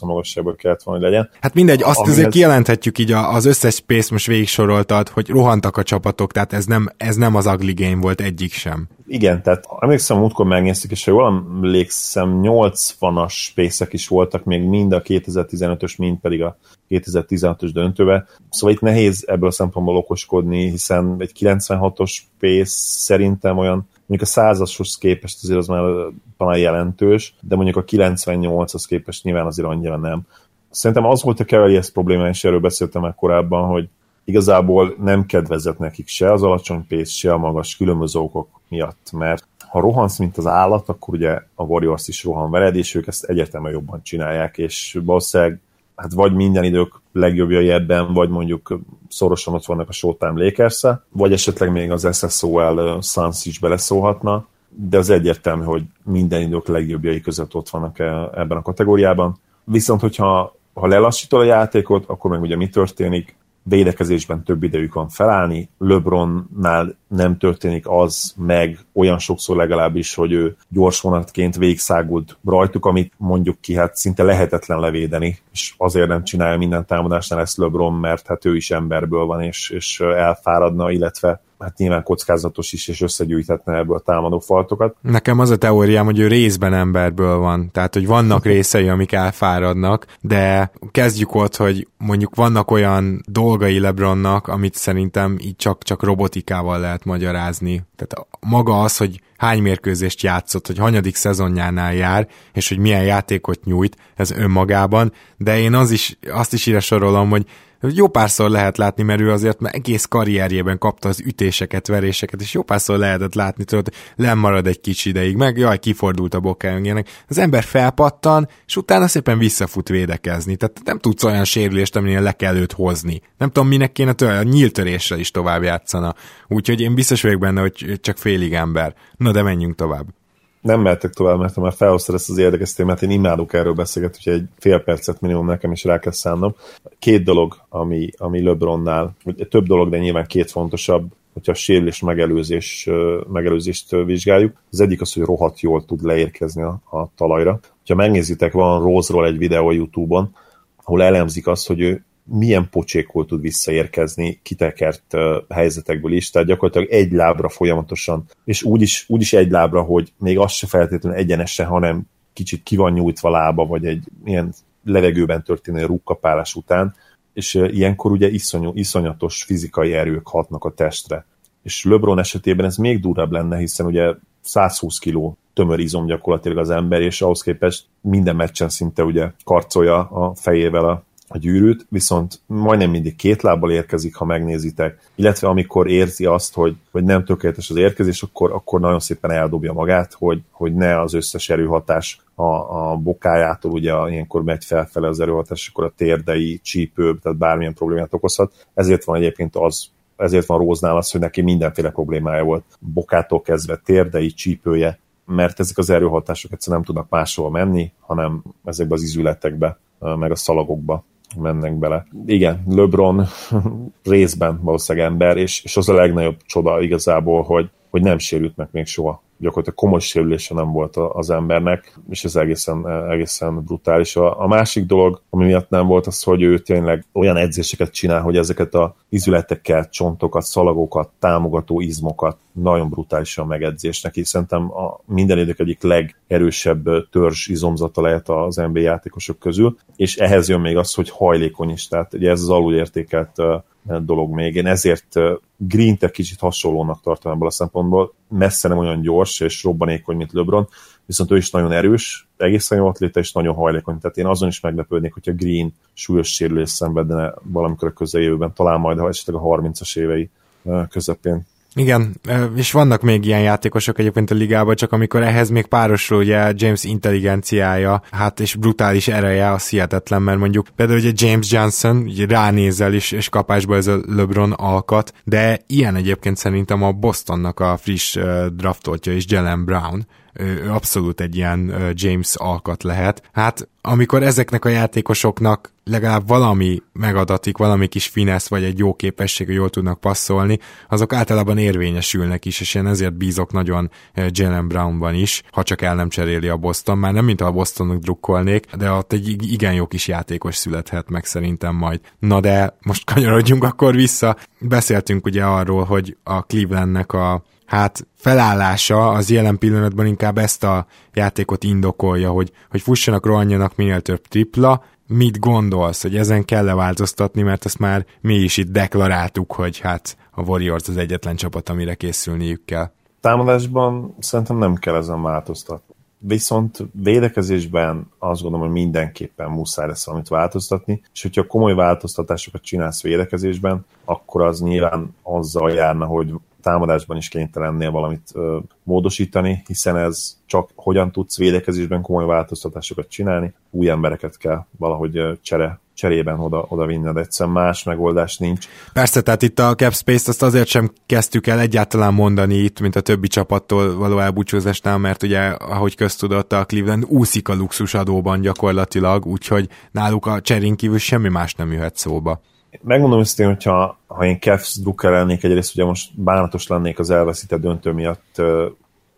magasságból kellett volna, hogy legyen. Hát mindegy, azt amihez... azért kijelenthetjük így az összes space most végig soroltad, hogy rohantak a csapatok, tehát ez nem, ez nem az ugly game volt egyik sem. Igen, tehát emlékszem, múltkor megnéztük, és ha jól emlékszem, nyolcvanas spészek is voltak még mind a kétezer-tizenötös, mind pedig a kétezer-tizenhatos döntőbe. Szóval itt nehéz ebből a szempontból okoskodni, hiszen egy kilencvenhatos spész szerintem olyan, mondjuk a százashoz képest azért az már talán jelentős, de mondjuk a kilencvennyolcas képest nyilván azért annyira nem. Szerintem az volt a Cavaliers probléma, és erről beszéltem már korábban, hogy igazából nem kedvezett nekik se az alacsony pace, se a magas különböző okok miatt, mert ha rohansz, mint az állat, akkor ugye a Warriors is rohan veled, és ők ezt egyértelműen jobban csinálják, és valószínűleg hát vagy minden idők legjobbjai ebben, vagy mondjuk szorosan ott vannak a Showtime Lakers-e, vagy esetleg még az S S O L Suns is beleszólhatna, de az egyértelmű, hogy minden idők legjobbjai között ott vannak ebben a kategóriában. Viszont, hogyha ha lelassítod a játékot, akkor meg ugye mi történik? Védekezésben több idejük van felállni, LeBronnál nem történik az meg olyan sokszor legalábbis, hogy ő gyors vonatként végigszágult rajtuk, amit mondjuk ki hát szinte lehetetlen levédeni, és azért nem csinálja minden támadásnál ezt LeBron, mert hát ő is emberből van, és, és elfáradna, illetve hát nyilván kockázatos is, és összegyűjthetne ebből a támadó faltokat. Nekem az a teóriám, hogy ő részben emberből van, tehát hogy vannak részei, amik elfáradnak, de kezdjük ott, hogy mondjuk vannak olyan dolgai LeBronnak, amit szerintem így csak, csak robotikával lehet magyarázni. Tehát maga az, hogy hány mérkőzést játszott, hogy hanyadik szezonjánál jár, és hogy milyen játékot nyújt, ez önmagában, de én az is, azt is ide sorolom, hogy jó párszor lehet látni, mert ő azért már egész karrierjében kapta az ütéseket, veréseket, és jó párszor lehetett látni, tudod, lemarad egy kicsi ideig, meg jaj, kifordult a bokájöngyének. Az ember felpattan, és utána szépen visszafut védekezni. Tehát nem tudsz olyan sérülést, aminél le kell őt hozni. Nem tudom, minek kéne tőle, a nyíltörésre is tovább játszana. Úgyhogy én biztos vagyok benne, hogy csak félig ember. Na de menjünk tovább. Nem mehetek tovább, mert ha már felhoztad ezt az érdekes témát, én imádok erről beszélgetni, hogy egy fél percet minimum nekem is rá kell szánnom. Két dolog, ami, ami LeBronnál, vagy több dolog, de nyilván két fontosabb, hogyha a sérülés megelőzés, megelőzést vizsgáljuk. Az egyik az, hogy rohadt jól tud leérkezni a, a talajra. Ha megnézitek, van Rose-ról egy videó a YouTube-on, ahol elemzik azt, hogy ő milyen pocsékul tud visszaérkezni kitekert uh, helyzetekből is, tehát gyakorlatilag egy lábra folyamatosan, és úgy is, úgy is egy lábra, hogy még az se feltétlenül egyenesen, hanem kicsit ki van nyújtva lába, vagy egy ilyen levegőben történő rúgkapálás után, és uh, ilyenkor ugye iszonyú, iszonyatos fizikai erők hatnak a testre. És LeBron esetében ez még durvább lenne, hiszen ugye százhúsz kiló tömör izom gyakorlatilag az ember, és ahhoz képest minden meccsen szinte ugye karcolja a fejével a a gyűrűt, viszont majdnem mindig két lábbal érkezik, ha megnézitek, illetve amikor érzi azt, hogy, hogy nem tökéletes az érkezés, akkor, akkor nagyon szépen eldobja magát, hogy, hogy ne az összes erőhatás a, a bokájától, ugye ilyenkor megy felfele az erőhatás, akkor a térdei, csípő, tehát bármilyen problémát okozhat. Ezért van egyébként az, ezért van Rose-nál az, hogy neki mindenféle problémája volt. Bokától kezdve térdei, csípője, mert ezek az erőhatások egyszerűen nem tudnak máshol menni, hanem ezekbe az izületekbe, meg a szalagokba mennek bele. Igen, LeBron részben valószínűleg ember, és, és az a legnagyobb csoda igazából, hogy, hogy nem sérült meg még soha. Gyakorlatilag komoly sérülése nem volt az embernek, és ez egészen, egészen brutális. A, a másik dolog, ami miatt nem volt az, hogy ő tényleg olyan edzéseket csinál, hogy ezeket az izületekkel, csontokat, szalagokat, támogató izmokat nagyon brutálisan megedzésnek, és szerintem a minden idők egyik legerősebb törzs izomzata lehet az N B A játékosok közül, és ehhez jön még az, hogy hajlékony is, tehát ugye ez az alulértékelt dolog még. Én ezért Greent egy kicsit hasonlónak tartom ebből a szempontból, messze nem olyan gyors és robbanékony, mint LeBron, viszont ő is nagyon erős, egészen jó atléta és nagyon hajlékony, tehát én azon is meglepődnék, hogyha Green súlyos sérülés szenvedne valamikor a közeljövőben, talán majd ha esetleg a harmincas évei közepén. Igen, és vannak még ilyen játékosok egyébként a ligában, csak amikor ehhez még párosul ugye James intelligenciája, hát és brutális ereje, az hihetetlen, mert mondjuk például ugye James Johnson ránézel is, és kapásba ez a LeBron alkat, de ilyen egyébként szerintem a Bostonnak a friss draftoltja is Jaylen Brown, ő abszolút egy ilyen James alkat lehet. Hát amikor ezeknek a játékosoknak legalább valami megadatik, valami kis finesz, vagy egy jó képesség, hogy jól tudnak passzolni, azok általában érvényesülnek is, és én ezért bízok nagyon Jaylen Brownban is, ha csak el nem cseréli a Boston, már nem mintha a Bostonnak drukkolnék, de ott egy igen jó kis játékos születhet meg szerintem majd. Na de most kanyarodjunk akkor vissza. Beszéltünk ugye arról, hogy a Clevelandnek a hát felállása az jelen pillanatban inkább ezt a játékot indokolja, hogy, hogy fussanak, rohanjanak minél több tripla. Mit gondolsz, hogy ezen kell-e változtatni, mert ezt már mi is itt deklaráltuk, hogy hát a Warriors az egyetlen csapat, amire készülniük kell. Támadásban szerintem nem kell ezen változtatni. Viszont védekezésben azt gondolom, hogy mindenképpen muszáj lesz valamit változtatni, és hogyha komoly változtatásokat csinálsz védekezésben, akkor az nyilván azzal járna, hogy támadásban is kénytelennél valamit ö, módosítani, hiszen ez csak hogyan tudsz védekezésben komoly változtatásokat csinálni, új embereket kell valahogy ö, csere, cserében oda, oda vinned, egyszerűen más megoldás nincs. Persze, tehát itt a cap space-t azt azért sem kezdtük el egyáltalán mondani itt, mint a többi csapattól való elbúcsúzásnál, mert ugye, ahogy köztudott, a Cleveland úszik a luxusadóban gyakorlatilag, úgyhogy náluk a cserén kívül semmi más nem jöhet szóba. Megmondom őszintén, hogyha ha én Cavs drukker lennék, egyrészt ugye most bánatos lennék az elveszített döntő miatt ö,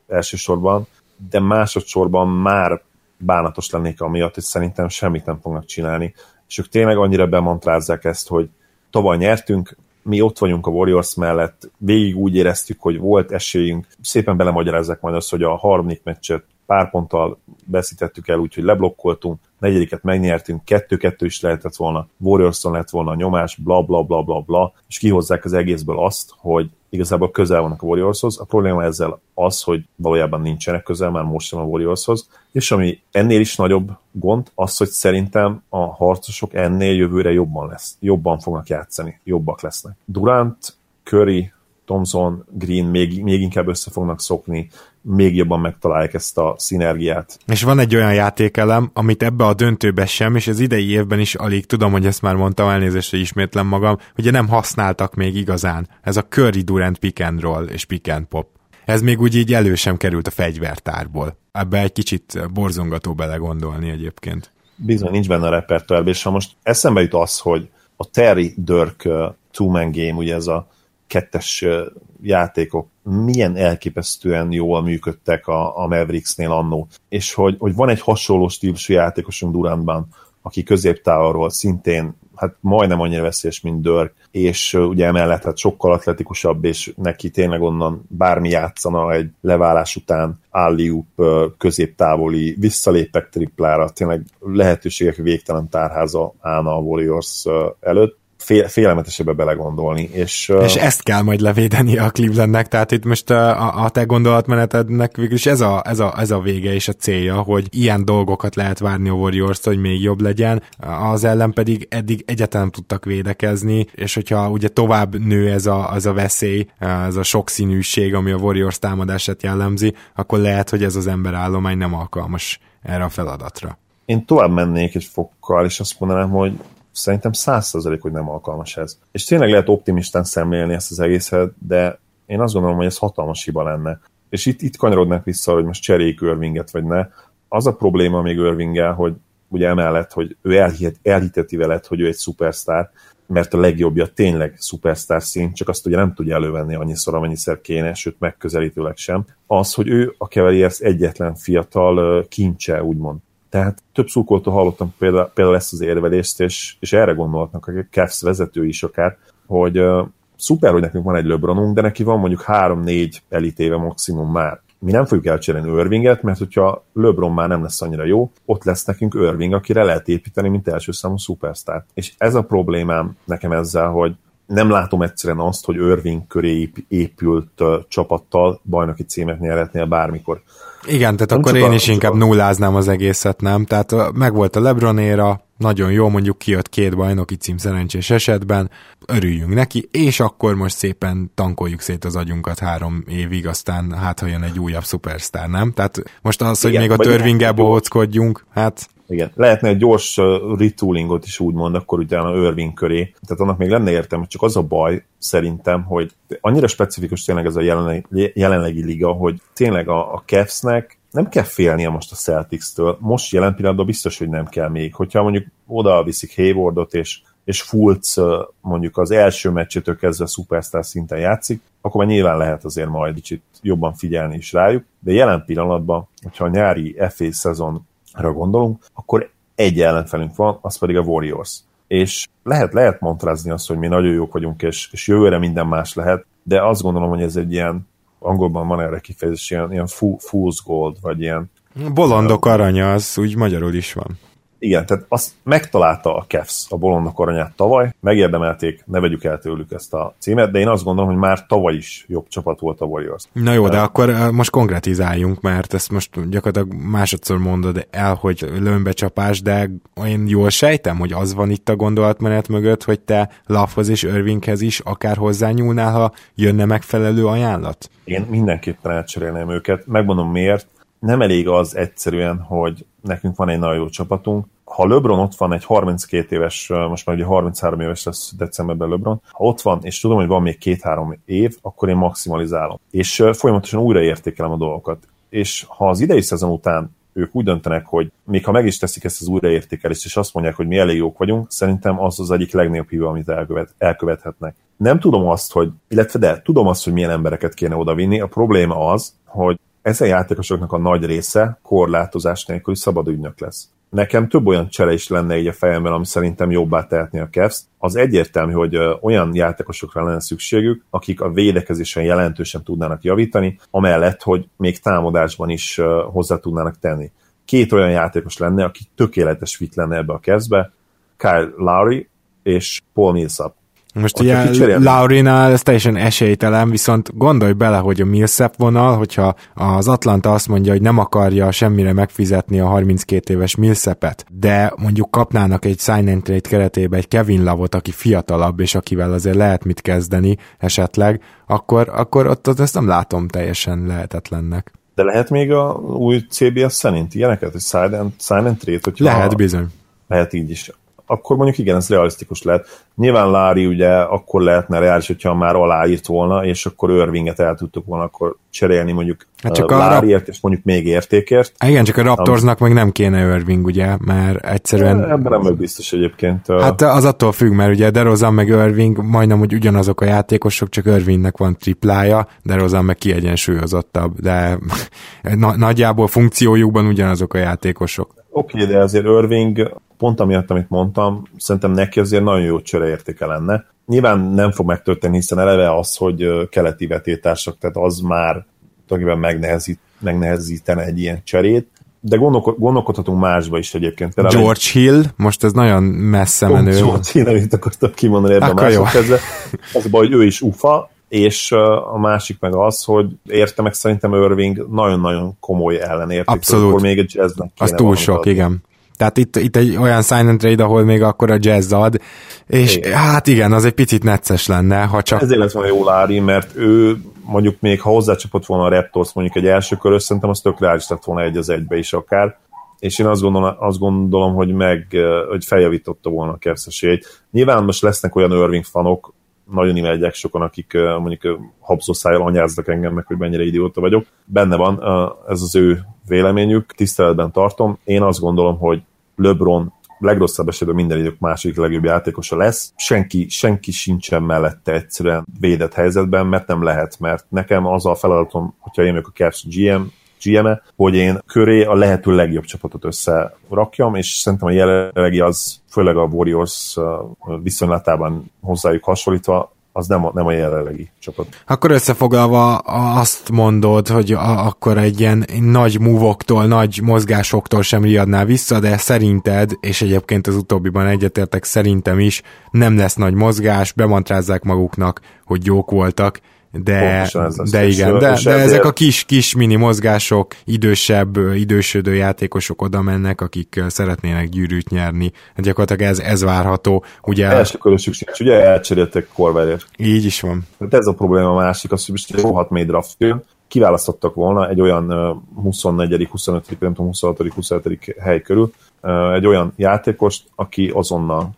elsősorban, de másodszorban már bánatos lennék amiatt, hogy szerintem semmit nem fognak csinálni. És ők tényleg annyira bemantrázzák ezt, hogy tavaly nyertünk, mi ott vagyunk a Warriors mellett, végig úgy éreztük, hogy volt esélyünk, szépen belemagyarázzák majd azt, hogy a harmadik meccset pár ponttal veszítettük el, úgyhogy leblokkoltunk, negyediket megnyertünk, kettő-kettő is lehetett volna, Warriorson lett volna a nyomás, bla bla bla bla bla, és kihozzák az egészből azt, hogy igazából közel vannak a Warriorshoz. A probléma ezzel az, hogy valójában nincsenek közel, már most sem a Warriorshoz, és ami ennél is nagyobb gond, az, hogy szerintem a harcosok ennél jövőre jobban lesz, jobban fognak játszani, jobbak lesznek. Durant, Curry, Thompson, Green még, még inkább össze fognak szokni, még jobban megtalálják ezt a szinergiát. És van egy olyan játékelem, amit ebbe a döntőbe sem, és az idei évben is alig, tudom, hogy ezt már mondtam, elnézést, hogy ismétlem magam, ugye nem használtak még igazán. Ez a Curry Durant pick and roll és pick and pop. Ez még úgy így elő sem került a fegyvertárból. Ebbe egy kicsit borzongató belegondolni egyébként. Bizony, nincs benne a repertoárban, és ha most eszembe jut az, hogy a Terry Dirk two-man game, ugye ez a kettes játékok milyen elképesztően jól működtek a, a Mavericksnél annó. És hogy, hogy van egy hasonló stílusú játékosunk Durantban, aki középtávolról szintén, hát majdnem annyira veszélyes, mint Dirk, és ugye emellett hát sokkal atletikusabb, és neki tényleg onnan bármi játszana egy leválás után, alley-oop, középtávoli, visszalépek triplára, tényleg lehetőségek végtelen tárháza állna a Warriors előtt. Fél, félelmetesebbe belegondolni. És, és uh... ezt kell majd levédeni a Clevelandnek, tehát itt most a, a te gondolatmenetednek végül is ez a, ez, a, ez a vége és a célja, hogy ilyen dolgokat lehet várni a Warriors-től, hogy még jobb legyen, az ellen pedig eddig egyáltalán nem tudtak védekezni, és hogyha ugye tovább nő ez a, az a veszély, ez a sokszínűség, ami a Warriors támadását jellemzi, akkor lehet, hogy ez az emberállomány nem alkalmas erre a feladatra. Én tovább mennék egy fokkal, és azt mondanám, hogy szerintem száz százalék, hogy nem alkalmas ez. És tényleg lehet optimistán szemlélni ezt az egészet, de én azt gondolom, hogy ez hatalmas hiba lenne. És itt, itt kanyarodnak vissza, hogy most cseréljük Irvinget, vagy ne. Az a probléma még Irvinggel, hogy ugye emellett, hogy ő elhihet, elhiteti veled, hogy ő egy szupersztár, mert a legjobbja tényleg szupersztár szín, csak azt ugye nem tudja elővenni annyiszor, amennyiszer kéne, sőt megközelítőleg sem. Az, hogy ő a Cavaliers egyetlen fiatal kincse, úgymond. Tehát több szurkolótól hallottam például, például ezt az érvelést, és, és erre gondoltak a Cavs vezetői is akár, hogy uh, szuper, hogy nekünk van egy LeBronunk, de neki van mondjuk három-négy elitéve maximum már. Mi nem fogjuk elcserélni Irvinget, mert hogyha LeBron már nem lesz annyira jó, ott lesz nekünk Irving, akire lehet építeni, mint első számú szupersztár. És ez a problémám nekem ezzel, hogy nem látom egyszerűen azt, hogy Irving köré épült uh, csapattal bajnoki címet nyerhetnél bármikor. Igen, tehát nem akkor én is inkább nulláznám az egészet, nem? Tehát megvolt a LeBron éra, nagyon jó, mondjuk kijött két bajnoki cím szerencsés esetben, örüljünk neki, és akkor most szépen tankoljuk szét az agyunkat három évig, aztán hát ha jön egy újabb szupersztár, nem? Tehát most az, hogy igen, még a Irvinggel bohóckodjunk, hát... Igen, lehetne egy gyors retoolingot is úgymond, akkor utána Irving köré. Tehát annak még lenne értelme, csak az a baj szerintem, hogy annyira specifikus tényleg ez a jelenlegi, jelenlegi liga, hogy tényleg a, a Cavs-nek nem kell félnie most a Celtics-től. Most jelen pillanatban biztos, hogy nem kell még. Hogyha mondjuk oda viszik Haywardot, és, és Fultz mondjuk az első meccsétől kezdve a szupersztár szinten játszik, akkor már nyilván lehet azért majd kicsit jobban figyelni is rájuk, de jelen pillanatban, hogyha a nyári ef á szezon arra gondolunk, akkor egy ellenfelünk van, az pedig a Warriors. És lehet, lehet mantrázni azt, hogy mi nagyon jók vagyunk, és, és jövőre minden más lehet, de azt gondolom, hogy ez egy ilyen, angolban van erre kifejezés, ilyen, ilyen fool's gold, vagy ilyen... Bolondok uh, aranya, az úgy magyarul is van. Igen, tehát azt megtalálta a Cavs, a bolondok aranyát tavaly, megérdemelték, ne vegyük el tőlük ezt a címet, de én azt gondolom, hogy már tavaly is jobb csapat volt a Warriors. Na jó, de akkor most konkretizáljunk, mert ezt most gyakorlatilag másodszor mondod el, hogy lönbecsapás, de én jól sejtem, hogy az van itt a gondolatmenet mögött, hogy te Lovehoz és Irvinghez is akár hozzányúlnál, ha jönne megfelelő ajánlat? Én mindenképpen elcserélném őket, megmondom miért. Nem elég az egyszerűen, hogy nekünk van egy nagyon jó csapatunk. Ha LeBron ott van, egy harminckét éves, most már ugye harminchárom éves lesz decemberben LeBron, ha ott van, és tudom, hogy van még két-három év, akkor én maximalizálom. És folyamatosan újraértékelem a dolgokat. És ha az idei szezon után ők úgy döntenek, hogy még ha meg is teszik ezt az újraértékelést, és azt mondják, hogy mi elég jók vagyunk, szerintem az az egyik legnagyobb hiba, amit elkövet, elkövethetnek. Nem tudom azt, hogy, illetve de tudom azt, hogy milyen embereket kéne odavinni. A probléma az, hogy ezen játékosoknak a nagy része korlátozás nélkül szabad ügynök lesz. Nekem több olyan csere is lenne így a fejemben, ami szerintem jobbá tehetné a Cavs-t. Az egyértelmű, hogy olyan játékosokra lenne szükségük, akik a védekezésen jelentősen tudnának javítani, amellett, hogy még támadásban is hozzá tudnának tenni. Két olyan játékos lenne, aki tökéletes fit lenne ebbe a Cavs-be, Kyle Lowry és Paul Millsap. Most hogy ugye Lowrynál ez teljesen esélytelen, viszont gondolj bele, hogy a Millsap vonal, hogyha az Atlanta azt mondja, hogy nem akarja semmire megfizetni a harminckét éves Millsapet, de mondjuk kapnának egy sign and trade keretében egy Kevin Love-ot, aki fiatalabb, és akivel azért lehet mit kezdeni esetleg, akkor, akkor ott, ott ezt nem látom teljesen lehetetlennek. De lehet még a új cé bé es szerint ilyeneket, hogy sign and, sign and trade? Hogyha lehet, bizony. Lehet így is. Akkor mondjuk igen, ez realisztikus lehet. Nyilván Lowry ugye akkor lehetne reális, hogyha már aláírt volna, és akkor Irvinget el tudtuk volna akkor cserélni mondjuk hát csak Lowryért, és mondjuk még értékért. Igen, csak a Raptorsnak meg nem kéne Irving, ugye, mert egyszerűen... Ebben nem biztos egyébként. Hát az attól függ, mert ugye DeRozan meg Irving majdnem, hogy ugyanazok a játékosok, csak Irvingnek van triplája, DeRozan meg kiegyensúlyozottabb, de nagyjából funkciójukban ugyanazok a játékosok. Oké, okay, de azért Irving, pont amiatt, amit mondtam, szerintem neki azért nagyon jó csereértéke lenne. Nyilván nem fog megtörténni, hiszen eleve az, hogy keleti vetétársak, tehát az már megnehezít, megnehezítene egy ilyen cserét, de gondolko- gondolkodhatunk másba is egyébként. Például George egy... Hill, most ez nagyon messze menő. Oh, George Hill, amit akartam kimondani ebben a másodkezben. Az a baj, hogy ő is ufa, és a másik meg az, hogy értem meg szerintem Irving nagyon-nagyon komoly ellenérték. Abszolút. Akkor még a jazznek kéne. Az túl sok, adni. Igen. Tehát itt, itt egy olyan sign and trade, ahol még akkor a jazz ad, és igen. Hát igen, az egy picit necces lenne, ha csak... Ezért lesz van jó Lowry, mert ő mondjuk még, ha hozzácsapott volna a Raptors mondjuk egy első körös, szerintem az tök reális lett volna egy az egybe is akár, és én azt gondolom, azt gondolom hogy meg, hogy feljavította volna a kerszesét. Nyilván most lesznek olyan Irving fanok, nagyon imádják sokan, akik mondjuk habzószájjal anyáznak engem meg, hogy mennyire idióta vagyok. Benne van, ez az ő véleményük, tiszteletben tartom. Én azt gondolom, hogy LeBron legrosszabb esetben minden idők második legjobb játékosa lesz. Senki, senki sincsen mellette egyszerűen védett helyzetben, mert nem lehet, mert nekem az a feladatom, hogyha én vagyok a Cavs gé em-e, hogy én köré a lehető legjobb csapatot összerakjam, és szerintem a jelenlegi az, főleg a Warriors viszonylatában hozzájuk hasonlítva, az nem a, nem a jelenlegi csapat. Akkor összefoglalva azt mondod, hogy a, akkor egy ilyen nagy múvoktól, nagy mozgásoktól sem riadnál vissza, de szerinted, és egyébként az utóbbiban egyetértek szerintem is, nem lesz nagy mozgás, bemantrázzák maguknak, hogy jók voltak, de, de igen, de, de ezek a kis-kis mini mozgások, idősebb, idősödő játékosok oda mennek, akik szeretnének gyűrűt nyerni. Hát gyakorlatilag ez, ez várható. Ugye... Első körösük sincs, ugye elcseréltek Korverért. Így is van. Hát ez a probléma a másik, az, hogy rohadt mély draft jön, kiválasztottak volna egy olyan huszonnegyedik, huszonötödik, huszonhatodik, huszonhetedik hely körül, egy olyan játékost, aki azonnal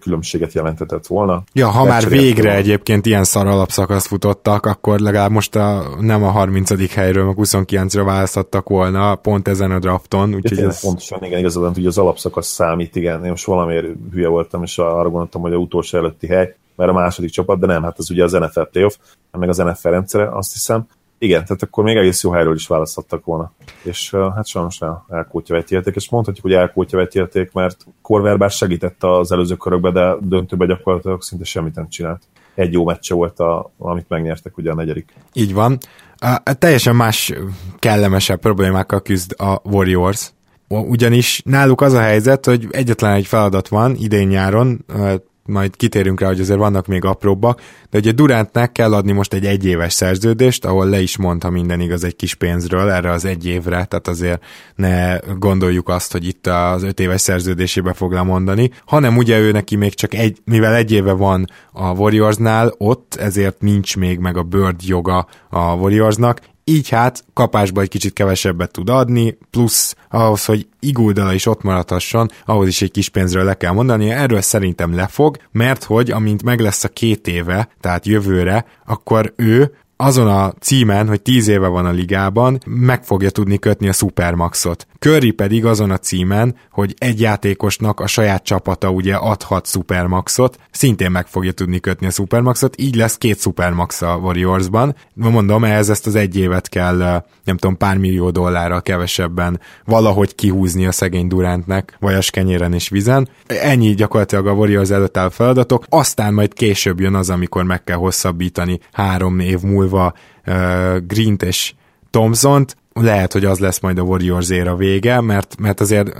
különbséget jelentetett volna. Ja, ha már végre volna. Egyébként ilyen szar alapszakaszt futottak, akkor legalább most a, nem a harmincadik helyről, meg huszonkilencről választottak volna, pont ezen a drafton. Úgyhogy ez... Pontosan, igen, igazán, hogy az alapszakasz számít, igen, én most valamiért hülye voltam, és arra gondoltam, hogy a utolsó előtti hely, mert a második csapat, de nem, hát ez ugye az en ef el playoff, meg az en ef el rendszere, azt hiszem. Igen, tehát akkor még egész jó helyről is választhattak volna. És hát sajnos elkótya vetélték, és mondhatjuk, hogy elkótya vetélték, mert Korver bár segített az előző körökbe, de döntőben gyakorlatilag szinte semmit nem csinált. Egy jó meccse volt, a, amit megnyertek ugye a negyedik. Így van. A, teljesen más, kellemesebb problémákkal küzd a Warriors. Ugyanis náluk az a helyzet, hogy egyetlen egy feladat van idén-nyáron, majd kitérünk rá, hogy azért vannak még apróbbak, de ugye Durantnek kell adni most egy egyéves szerződést, ahol le is mond, ha minden igaz, egy kis pénzről erre az egy évre, tehát azért ne gondoljuk azt, hogy itt az öt éves szerződésébe fog lemondani, hanem ugye ő neki még csak egy, mivel egy éve van a Warriorsnál ott, ezért nincs még meg a bird joga a Warriorsnak, így hát kapásba egy kicsit kevesebbet tud adni, plusz ahhoz, hogy Igudala is ott maradhasson, ahhoz is egy kis pénzről le kell mondani, erről szerintem lefog, mert hogy amint meg lesz a két éve, tehát jövőre, akkor ő azon a címen, hogy tíz éve van a ligában, meg fogja tudni kötni a szupermaxot. Curry pedig azon a címen, hogy egy játékosnak a saját csapata ugye adhat szupermaxot, szintén meg fogja tudni kötni a szupermaxot, így lesz két szupermax a Warriorsban. Mondom, ehhez ezt az egy évet kell, nem tudom, pár millió dollárra kevesebben valahogy kihúzni a szegény Durantnek, vajas kenyéren és vizen. Ennyi gyakorlatilag a Warriors előtt áll feladatok, aztán majd később jön az, amikor meg kell hosszabbítani három év múlva Greent és Thompsont, lehet, hogy az lesz majd a Warriors-ér a vége, mert, mert azért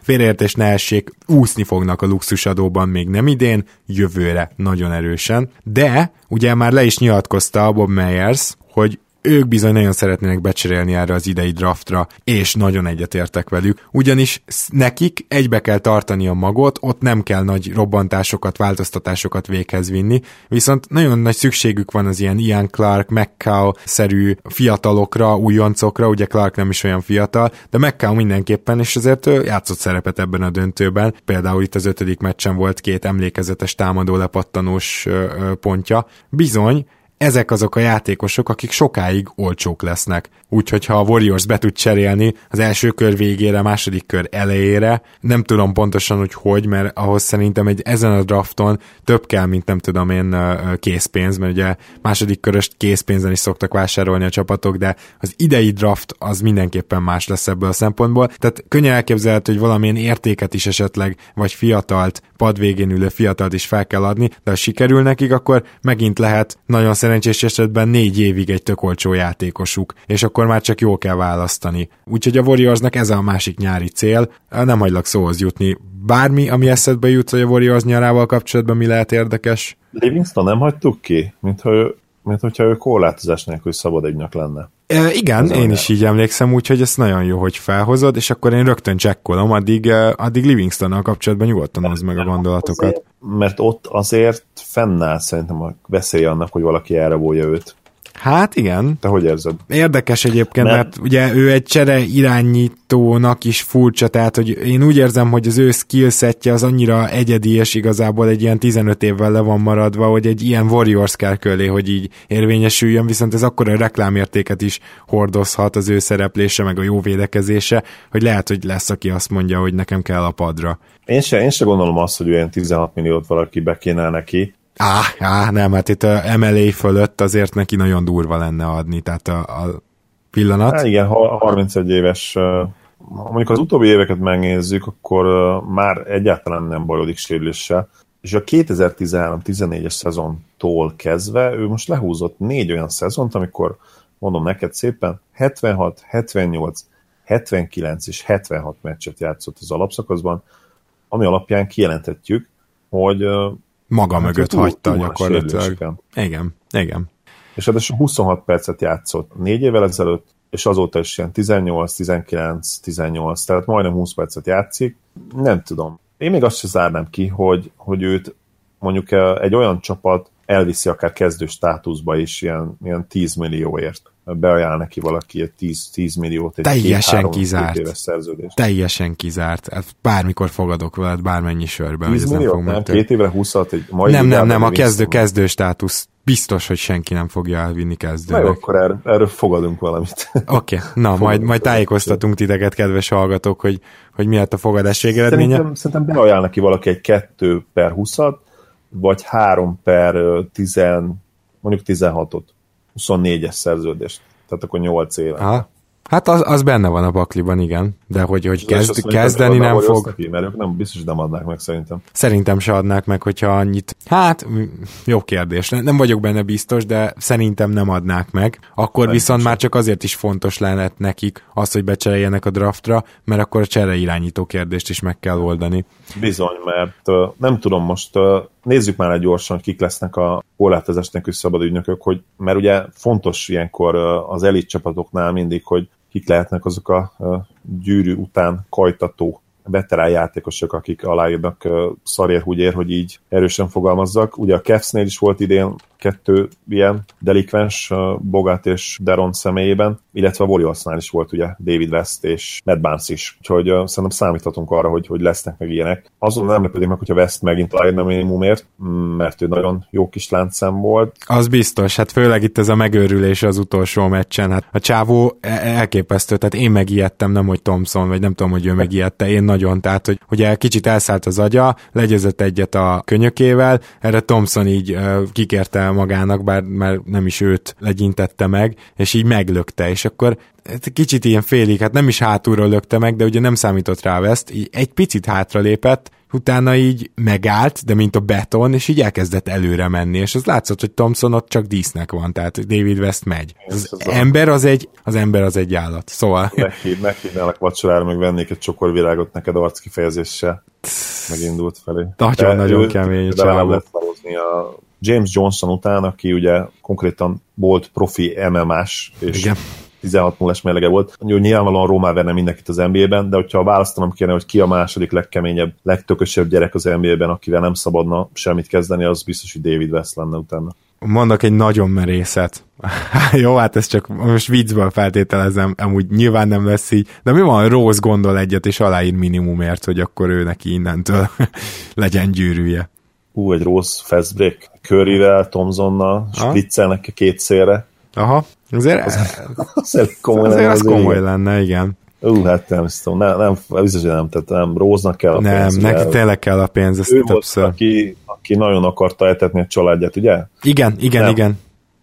félreértés ne essék, úszni fognak a luxusadóban még nem idén, jövőre nagyon erősen, de ugye már le is nyilatkozta a Bob Myers, hogy ők bizony nagyon szeretnének becserélni erre az idei draftra, és nagyon egyetértek velük, ugyanis nekik egybe kell tartani a magot, ott nem kell nagy robbantásokat, változtatásokat véghez vinni, viszont nagyon nagy szükségük van az ilyen Ian Clark, McCaw-szerű fiatalokra, újoncokra, ugye Clark nem is olyan fiatal, de McCaw mindenképpen, és azért játszott szerepet ebben a döntőben, például itt az ötödik meccsen volt két emlékezetes támadó lepattanós pontja. Bizony, ezek azok a játékosok, akik sokáig olcsók lesznek. Úgyhogy ha a Warriors be tud cserélni az első kör végére, második kör elejére, nem tudom pontosan, hogy hogy, mert ahhoz szerintem egy ezen a drafton több kell, mint nem tudom én készpénz, mert ugye második köröst készpénzen is szoktak vásárolni a csapatok, de az idei draft az mindenképpen más lesz ebből a szempontból. Tehát könnyen elképzelhető, hogy valamilyen értéket is esetleg, vagy fiatalt, pad végén ülő fiatalt is fel kell adni, de ha sikerül nekik, akkor megint lehet nagyon szerencsés esetben négy évig egy tök olcsó játékosuk, és akkor már csak jól kell választani. Úgyhogy a Warriorsnak ez a másik nyári cél, nem hagylak szóhoz jutni. Bármi, ami eszedbe jut, hogy a Warriors nyarával kapcsolatban mi lehet érdekes? Livingstone nem hagytuk ki, mintha ő, mint hogyha ő korlátozás nélkül szabad egynek lenne. E, igen, ez én olyan is így emlékszem, úgyhogy ez nagyon jó, hogy felhozod, és akkor én rögtön csekkolom, addig, addig Livingstone-nal kapcsolatban nyugodtan hozd meg a gondolatokat. Azért, mert ott azért fennáll szerintem a veszélye annak, hogy valaki elrabolja őt. Hát igen. Te hogy érzed? Érdekes egyébként, mert, mert ugye ő egy csere irányítónak is furcsa, tehát hogy én úgy érzem, hogy az ő skillsetje az annyira egyedi, és igazából egy ilyen tizenöt évvel le van maradva, hogy egy ilyen Warriors kell köré, hogy így érvényesüljön, viszont ez akkora reklámértéket is hordozhat az ő szereplése, meg a jó védekezése, hogy lehet, hogy lesz, aki azt mondja, hogy nekem kell a padra. Én se, én se gondolom azt, hogy olyan tizenhat milliót valaki bekéne neki. Á, á, nem, hát itt a em el á fölött azért neki nagyon durva lenne adni, tehát a, a pillanat. Hát igen, ha harmincegy éves, mondjuk az utóbbi éveket megnézzük, akkor már egyáltalán nem bajodik sérüléssel. és a kétezer-tizenhárom tizennégyes szezontól kezdve ő most lehúzott négy olyan szezont, amikor, mondom neked szépen, hetvenhat, hetvennyolc, hetvenkilenc és hetvenhat meccset játszott az alapszakaszban, ami alapján kijelenthetjük, hogy maga hát mögött túl, hagyta túl gyakorlatilag. Igen, igen. És edesül huszonhat percet játszott négy évvel ezelőtt, és azóta is ilyen tizennyolc, tizenkilenc, tizennyolc, tehát majdnem húsz percet játszik. Nem tudom. Én még azt sem zárnám ki, hogy, hogy őt mondjuk egy olyan csapat elviszi akár kezdő státuszba is ilyen, ilyen tíz millióért. Beajánl neki valaki egy tíz milliót, egy teljesen kizárt. Éves szerződést. Teljesen kizárt. Hát bármikor fogadok veled, bármennyi sörben. tíz millió, nem? Két évre húszat? Egy mai nem, nem, nem, a kezdő, kezdő státusz biztos, hogy senki nem fogja elvinni kezdőnek. Na jó, akkor erről, erről fogadunk valamit. Oké, okay. Na, majd, majd tájékoztatunk titeket, kedves hallgatók, hogy, hogy mi lett a fogadás végeredménye. Szerintem, szerintem beajánl neki valaki egy kettő per húszat, vagy három per tíz, mondjuk tizenhatot. huszonnégyes szerződést, tehát akkor nyolc éve. Aha. Hát az, az benne van a pakliban, igen, de hogy, hogy kezd, kezdeni nem fog. Ki, mert ők nem, biztos nem adnák meg szerintem. Szerintem se adnák meg, hogyha annyit. Hát, jó kérdés, nem vagyok benne biztos, de szerintem nem adnák meg. Akkor nem viszont sem. Már csak azért is fontos lehet nekik az, hogy becseréljenek a draftra, mert akkor a csere irányító kérdést is meg kell oldani. Bizony, mert nem tudom, most nézzük már egy gyorsan, kik lesznek a korlátozás nélkül szabad ügynökök, hogy, mert ugye fontos ilyenkor az elit csapatoknál mindig, hogy kik lehetnek azok a gyűrű után kajtató veterán játékosok, akik aláírnak szarérhúgyér, hogy így erősen fogalmazzak. Ugye a Cavsnél is volt idén kettő ilyen delikvens, Bogut és Deron személyében, illetve a Warriorsnál is volt ugye David West és Matt Barnes is. Úgyhogy szerintem számíthatunk arra, hogy, hogy lesznek meg ilyenek. Azon nem lepődik meg, hogyha West megint aláírna minimumért, mert ő nagyon jó kis láncszem volt. Az biztos, hát főleg itt ez a megőrülés az utolsó meccsen. Hát a csávó elképesztő, tehát én megijedtem, nem hogy Thompson, vagy nem tudom, hogy ő megijedte, én nagyon, tehát hogy ugye kicsit elszállt az agya, legyezett egyet a könyökével, erre Thompson így kikérte magának, bár már nem is őt legyintette meg, és így meglökte, és akkor kicsit ilyen félig, hát nem is hátulról lökte meg, de ugye nem számított rá ezt, így egy picit hátralépett, utána így megállt, de mint a beton, és így elkezdett előre menni, és az látszott, hogy Thompson ott csak dísznek van, tehát David West megy. Az, az, ember, az, egy, az ember az egy állat, szóval... Meghívnálak vacsorára, meg vennék egy csokorvirágot neked arckifejezéssel. Megindult felé. Nagyon-nagyon kemény csávó. A James Johnson után, aki ugye konkrétan volt profi em em á-s, és igen. tizenhat nullás mérlege volt. Nyilvánvalóan Rómá verne mindenkit az en bé á-ben, de hogyha választanom kéne, hogy ki a második legkeményebb, legtökösebb gyerek az en bé á-ben, akivel nem szabadna semmit kezdeni, az biztos, hogy David West lenne utána. Mondok egy nagyon merészet. Jó, hát ez csak most viccből feltételezem, amúgy nyilván nem lesz így, de mi van, Rose gondol egyet, és aláír minimumért, hogy akkor ő neki innentől legyen gyűrűje. Hú, egy rossz fast break. Curryvel, Thompsonnal, splitzelnek a két szélre. Aha, azért az, az, az komoly, azért lenne, az komoly lenne, igen. Ú, hát nem tudom, nem, nem, biztos, hogy nem, tehát nem, Rose-nak kell a nem, pénz. Nem, neki tényleg kell a pénz, ezt ő többször. Volt, aki, aki nagyon akarta etetni a családját, ugye? Igen, igen, nem. igen.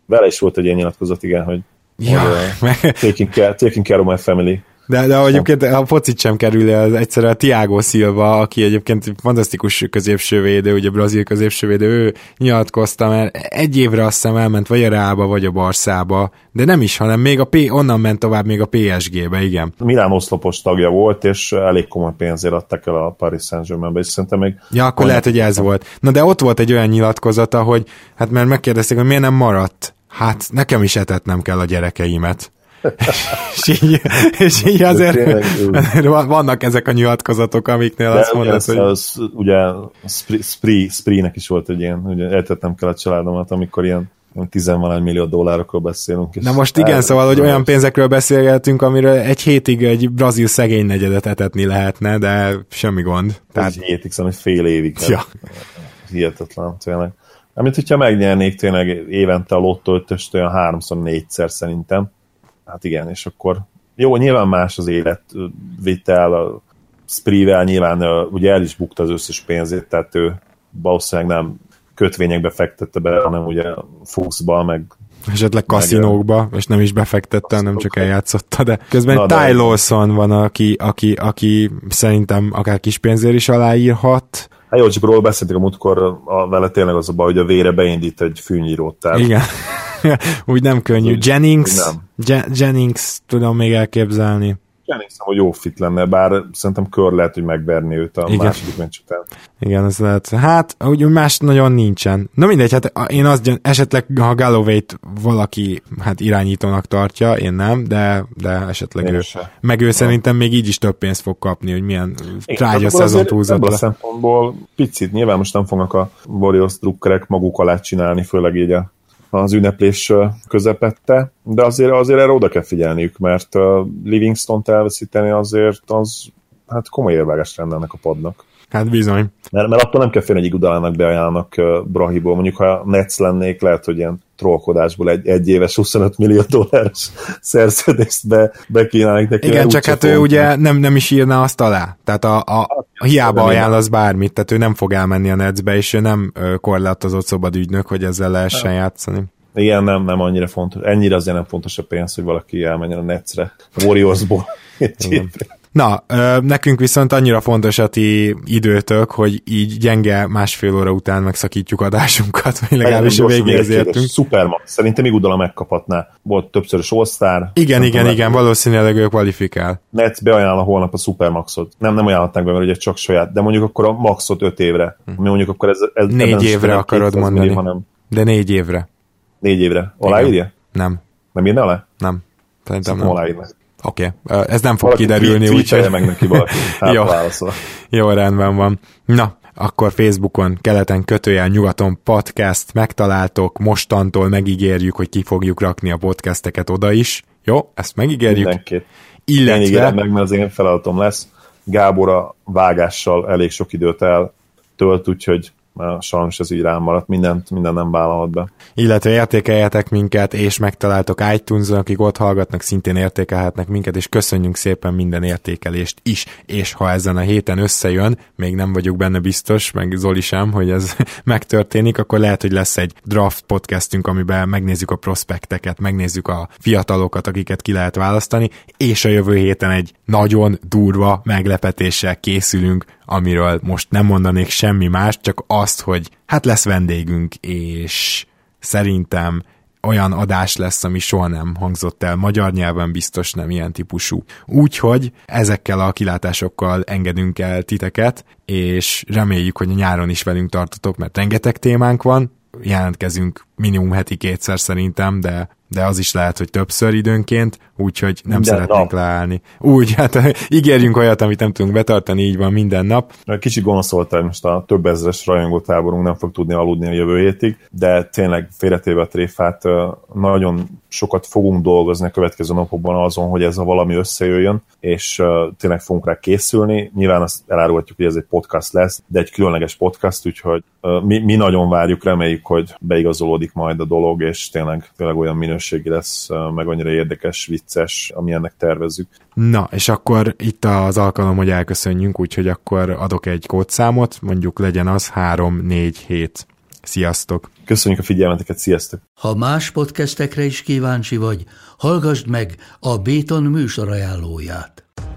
Vele is volt egy ilyen nyilatkozat, igen, hogy ja, meg... taking, care, taking care of my family. De, de egyébként a focit sem kerül el egyszerűen a Thiago Silva, aki egyébként fantasztikus középsővédő, ugye brazil középsővédő, ő nyilatkozta, mert egy évre azt hiszem elment vagy a Reálba, vagy a Barszába, de nem is, hanem még a P- onnan ment tovább még a pé es gé-be, igen. Milán oszlopos tagja volt, és elég komoly pénzért adtak el a Paris Saint-Germainbe, és szerintem még... Ja, akkor lehet, hogy ez volt. Na de ott volt egy olyan nyilatkozata, hogy hát mert megkérdezték, hogy miért nem maradt? Hát nekem is etetnem kell a gyerekeimet. és, így, és így azért tényleg, vannak ezek a nyilatkozatok, amiknél de azt mondod, hogy... Az, ugye Spree, Spree-nek is volt egy ilyen, eltettem kell a családomat, amikor ilyen tizenvalahány millió dollárokról beszélünk. Na most igen, el, szóval, hogy olyan pénzekről beszélgetünk, amiről egy hétig egy brazil szegény negyedet etetni lehetne, de semmi gond. Tehát... Egy hétig, szóval egy fél évig. Ja. Hihetetlen, tényleg. Amit, hogyha megnyernék tényleg évente a lottöltöst olyan háromszor, négyszer szerintem. Hát igen, és akkor jó, nyilván más az életvitel, a Spree-vel nyilván ugye el is bukta az összes pénzét, tehát ő valószínűleg nem kötvényekbe fektette be, hanem ugye Foxba, meg... Esetleg kaszinókba, és nem is befektette, nem csak eljátszotta, de közben na, Ty de... Lawson van, aki, aki, aki szerintem akár kis pénzért is aláírhat. Hajocsikról beszéltük a múltkor, a, vele tényleg az a baj, hogy a vére beindít egy fűnyírót. Tehát... Igen, úgy nem könnyű. Jennings, nem. Je- Jennings tudom még elképzelni. Jennings amúgy jó fit lenne, bár szerintem Kerr lehet, hogy megverni őt a Igen. második meccs után. Igen, ez lehet. Hát, úgy más nagyon nincsen. Na mindegy, hát én azt esetleg, ha Galloway-t valaki hát irányítónak tartja, én nem, de, de esetleg én ő. Se. Meg ő szerintem még így is több pénzt fog kapni, hogy milyen trágya szezon túlzott. Ebből a szempontból picit, nyilván most nem fognak a Warriors drukkerek maguk alá csinálni, főleg így a az ünneplés közepette, de azért, azért erre oda kell figyelniük, mert Livingstone-t elveszíteni azért az hát komoly érvágás lenne ennek a padnak. Hát bizony. Mert, mert attól nem kell félni, hogy Igudalának beajánlanak Brahiból. Mondjuk, ha Nets lennék, lehet, hogy ilyen trollkodásból egy, egy éves huszonöt millió dolláros szerződést be, bekínálnék neki. Igen, csak hát ő ugye nem, nem is írná azt alá. Tehát a, a, a, a hiába ajánlasz bármit, tehát ő nem fog elmenni a Netsbe, és ő nem korlátozott szabadügynök, hogy ezzel lehessen nem. játszani. Igen, nem, nem annyira fontos. Ennyire azért nem fontos a pénz, hogy valaki elmenjen a Netsre, a Warriorsból. Na, ö, nekünk viszont annyira fontos a ti időtök, hogy így gyenge másfél óra után megszakítjuk adásunkat, vagy legalábbis a végéhez értünk. Szuperman. Szerintem Igudala megkaphatná. Volt többszörös All-Star. Igen, igen, igen, valószínűleg ő kvalifikál. Netsz beajánl a holnap a Supermaxot. Nem, nem ajánlhatnánk be, mert ugye csak saját, de mondjuk akkor a Maxot öt évre. Ami mondjuk akkor ez... ez négy évre akarod mondani. Millió, hanem... De négy évre. Négy évre. Aláírja? Nem. Nem írna le? Nem. Szerintem nem. Oké, okay. Ez nem fog valaki kiderülni, úgyhogy... meg neki valaki, hát jó. Jó, rendben van. Na, akkor Facebookon, keleten kötőjel, nyugaton podcast megtaláltok, mostantól megígérjük, hogy ki fogjuk rakni a podcasteket oda is. Jó, ezt megígérjük. Mindenképp. Illetve... Én ígérem meg, mert az én feladatom lesz. Gábor a vágással elég sok időt eltölt, úgyhogy... sajnos ez így rám maradt, mindent, mindent nem vállalhat be. Illetve értékeljetek minket, és megtaláltok iTunes-on, akik ott hallgatnak, szintén értékelhetnek minket, és köszönjünk szépen minden értékelést is, és ha ezen a héten összejön, még nem vagyok benne biztos, meg Zoli sem, hogy ez megtörténik, akkor lehet, hogy lesz egy draft podcastünk, amiben megnézzük a prospekteket, megnézzük a fiatalokat, akiket ki lehet választani, és a jövő héten egy nagyon durva meglepetéssel készülünk, amiről most nem mondanék semmi más, csak azt, hogy hát lesz vendégünk, és szerintem olyan adás lesz, ami soha nem hangzott el magyar nyelven, biztos nem ilyen típusú. Úgyhogy ezekkel a kilátásokkal engedünk el titeket, és reméljük, hogy a nyáron is velünk tartotok, mert rengeteg témánk van, jelentkezünk minimum heti kétszer szerintem, de, de az is lehet, hogy többször időnként, úgyhogy nem minden szeretnénk nap. Leállni. Úgy, hát ígérjünk olyat, amit nem tudunk betartani, így van minden nap. Kicsit gonosz voltál, most a több ezres rajongótáborunk nem fog tudni aludni a jövő hétig, de tényleg félretéve a tréfát, nagyon sokat fogunk dolgozni a következő napokban azon, hogy ez a valami összejöjjön, és tényleg fogunk rá készülni. Nyilván azt elárulhatjuk, hogy ez egy podcast lesz, de egy különleges podcast, úgyhogy mi, mi nagyon várjuk, reméljük, hogy beigazolódik majd a dolog, és tényleg, tényleg olyan minőségi lesz, meg annyira érdekes, vicces, ami ennek tervezzük. Na, és akkor itt az alkalom, hogy elköszönjünk, úgyhogy akkor adok egy kódszámot, mondjuk legyen az három négy hét. Sziasztok! Köszönjük a figyelmeteket, sziasztok! Ha más podcastekre is kíváncsi vagy, hallgasd meg a Béton műsor ajánlóját.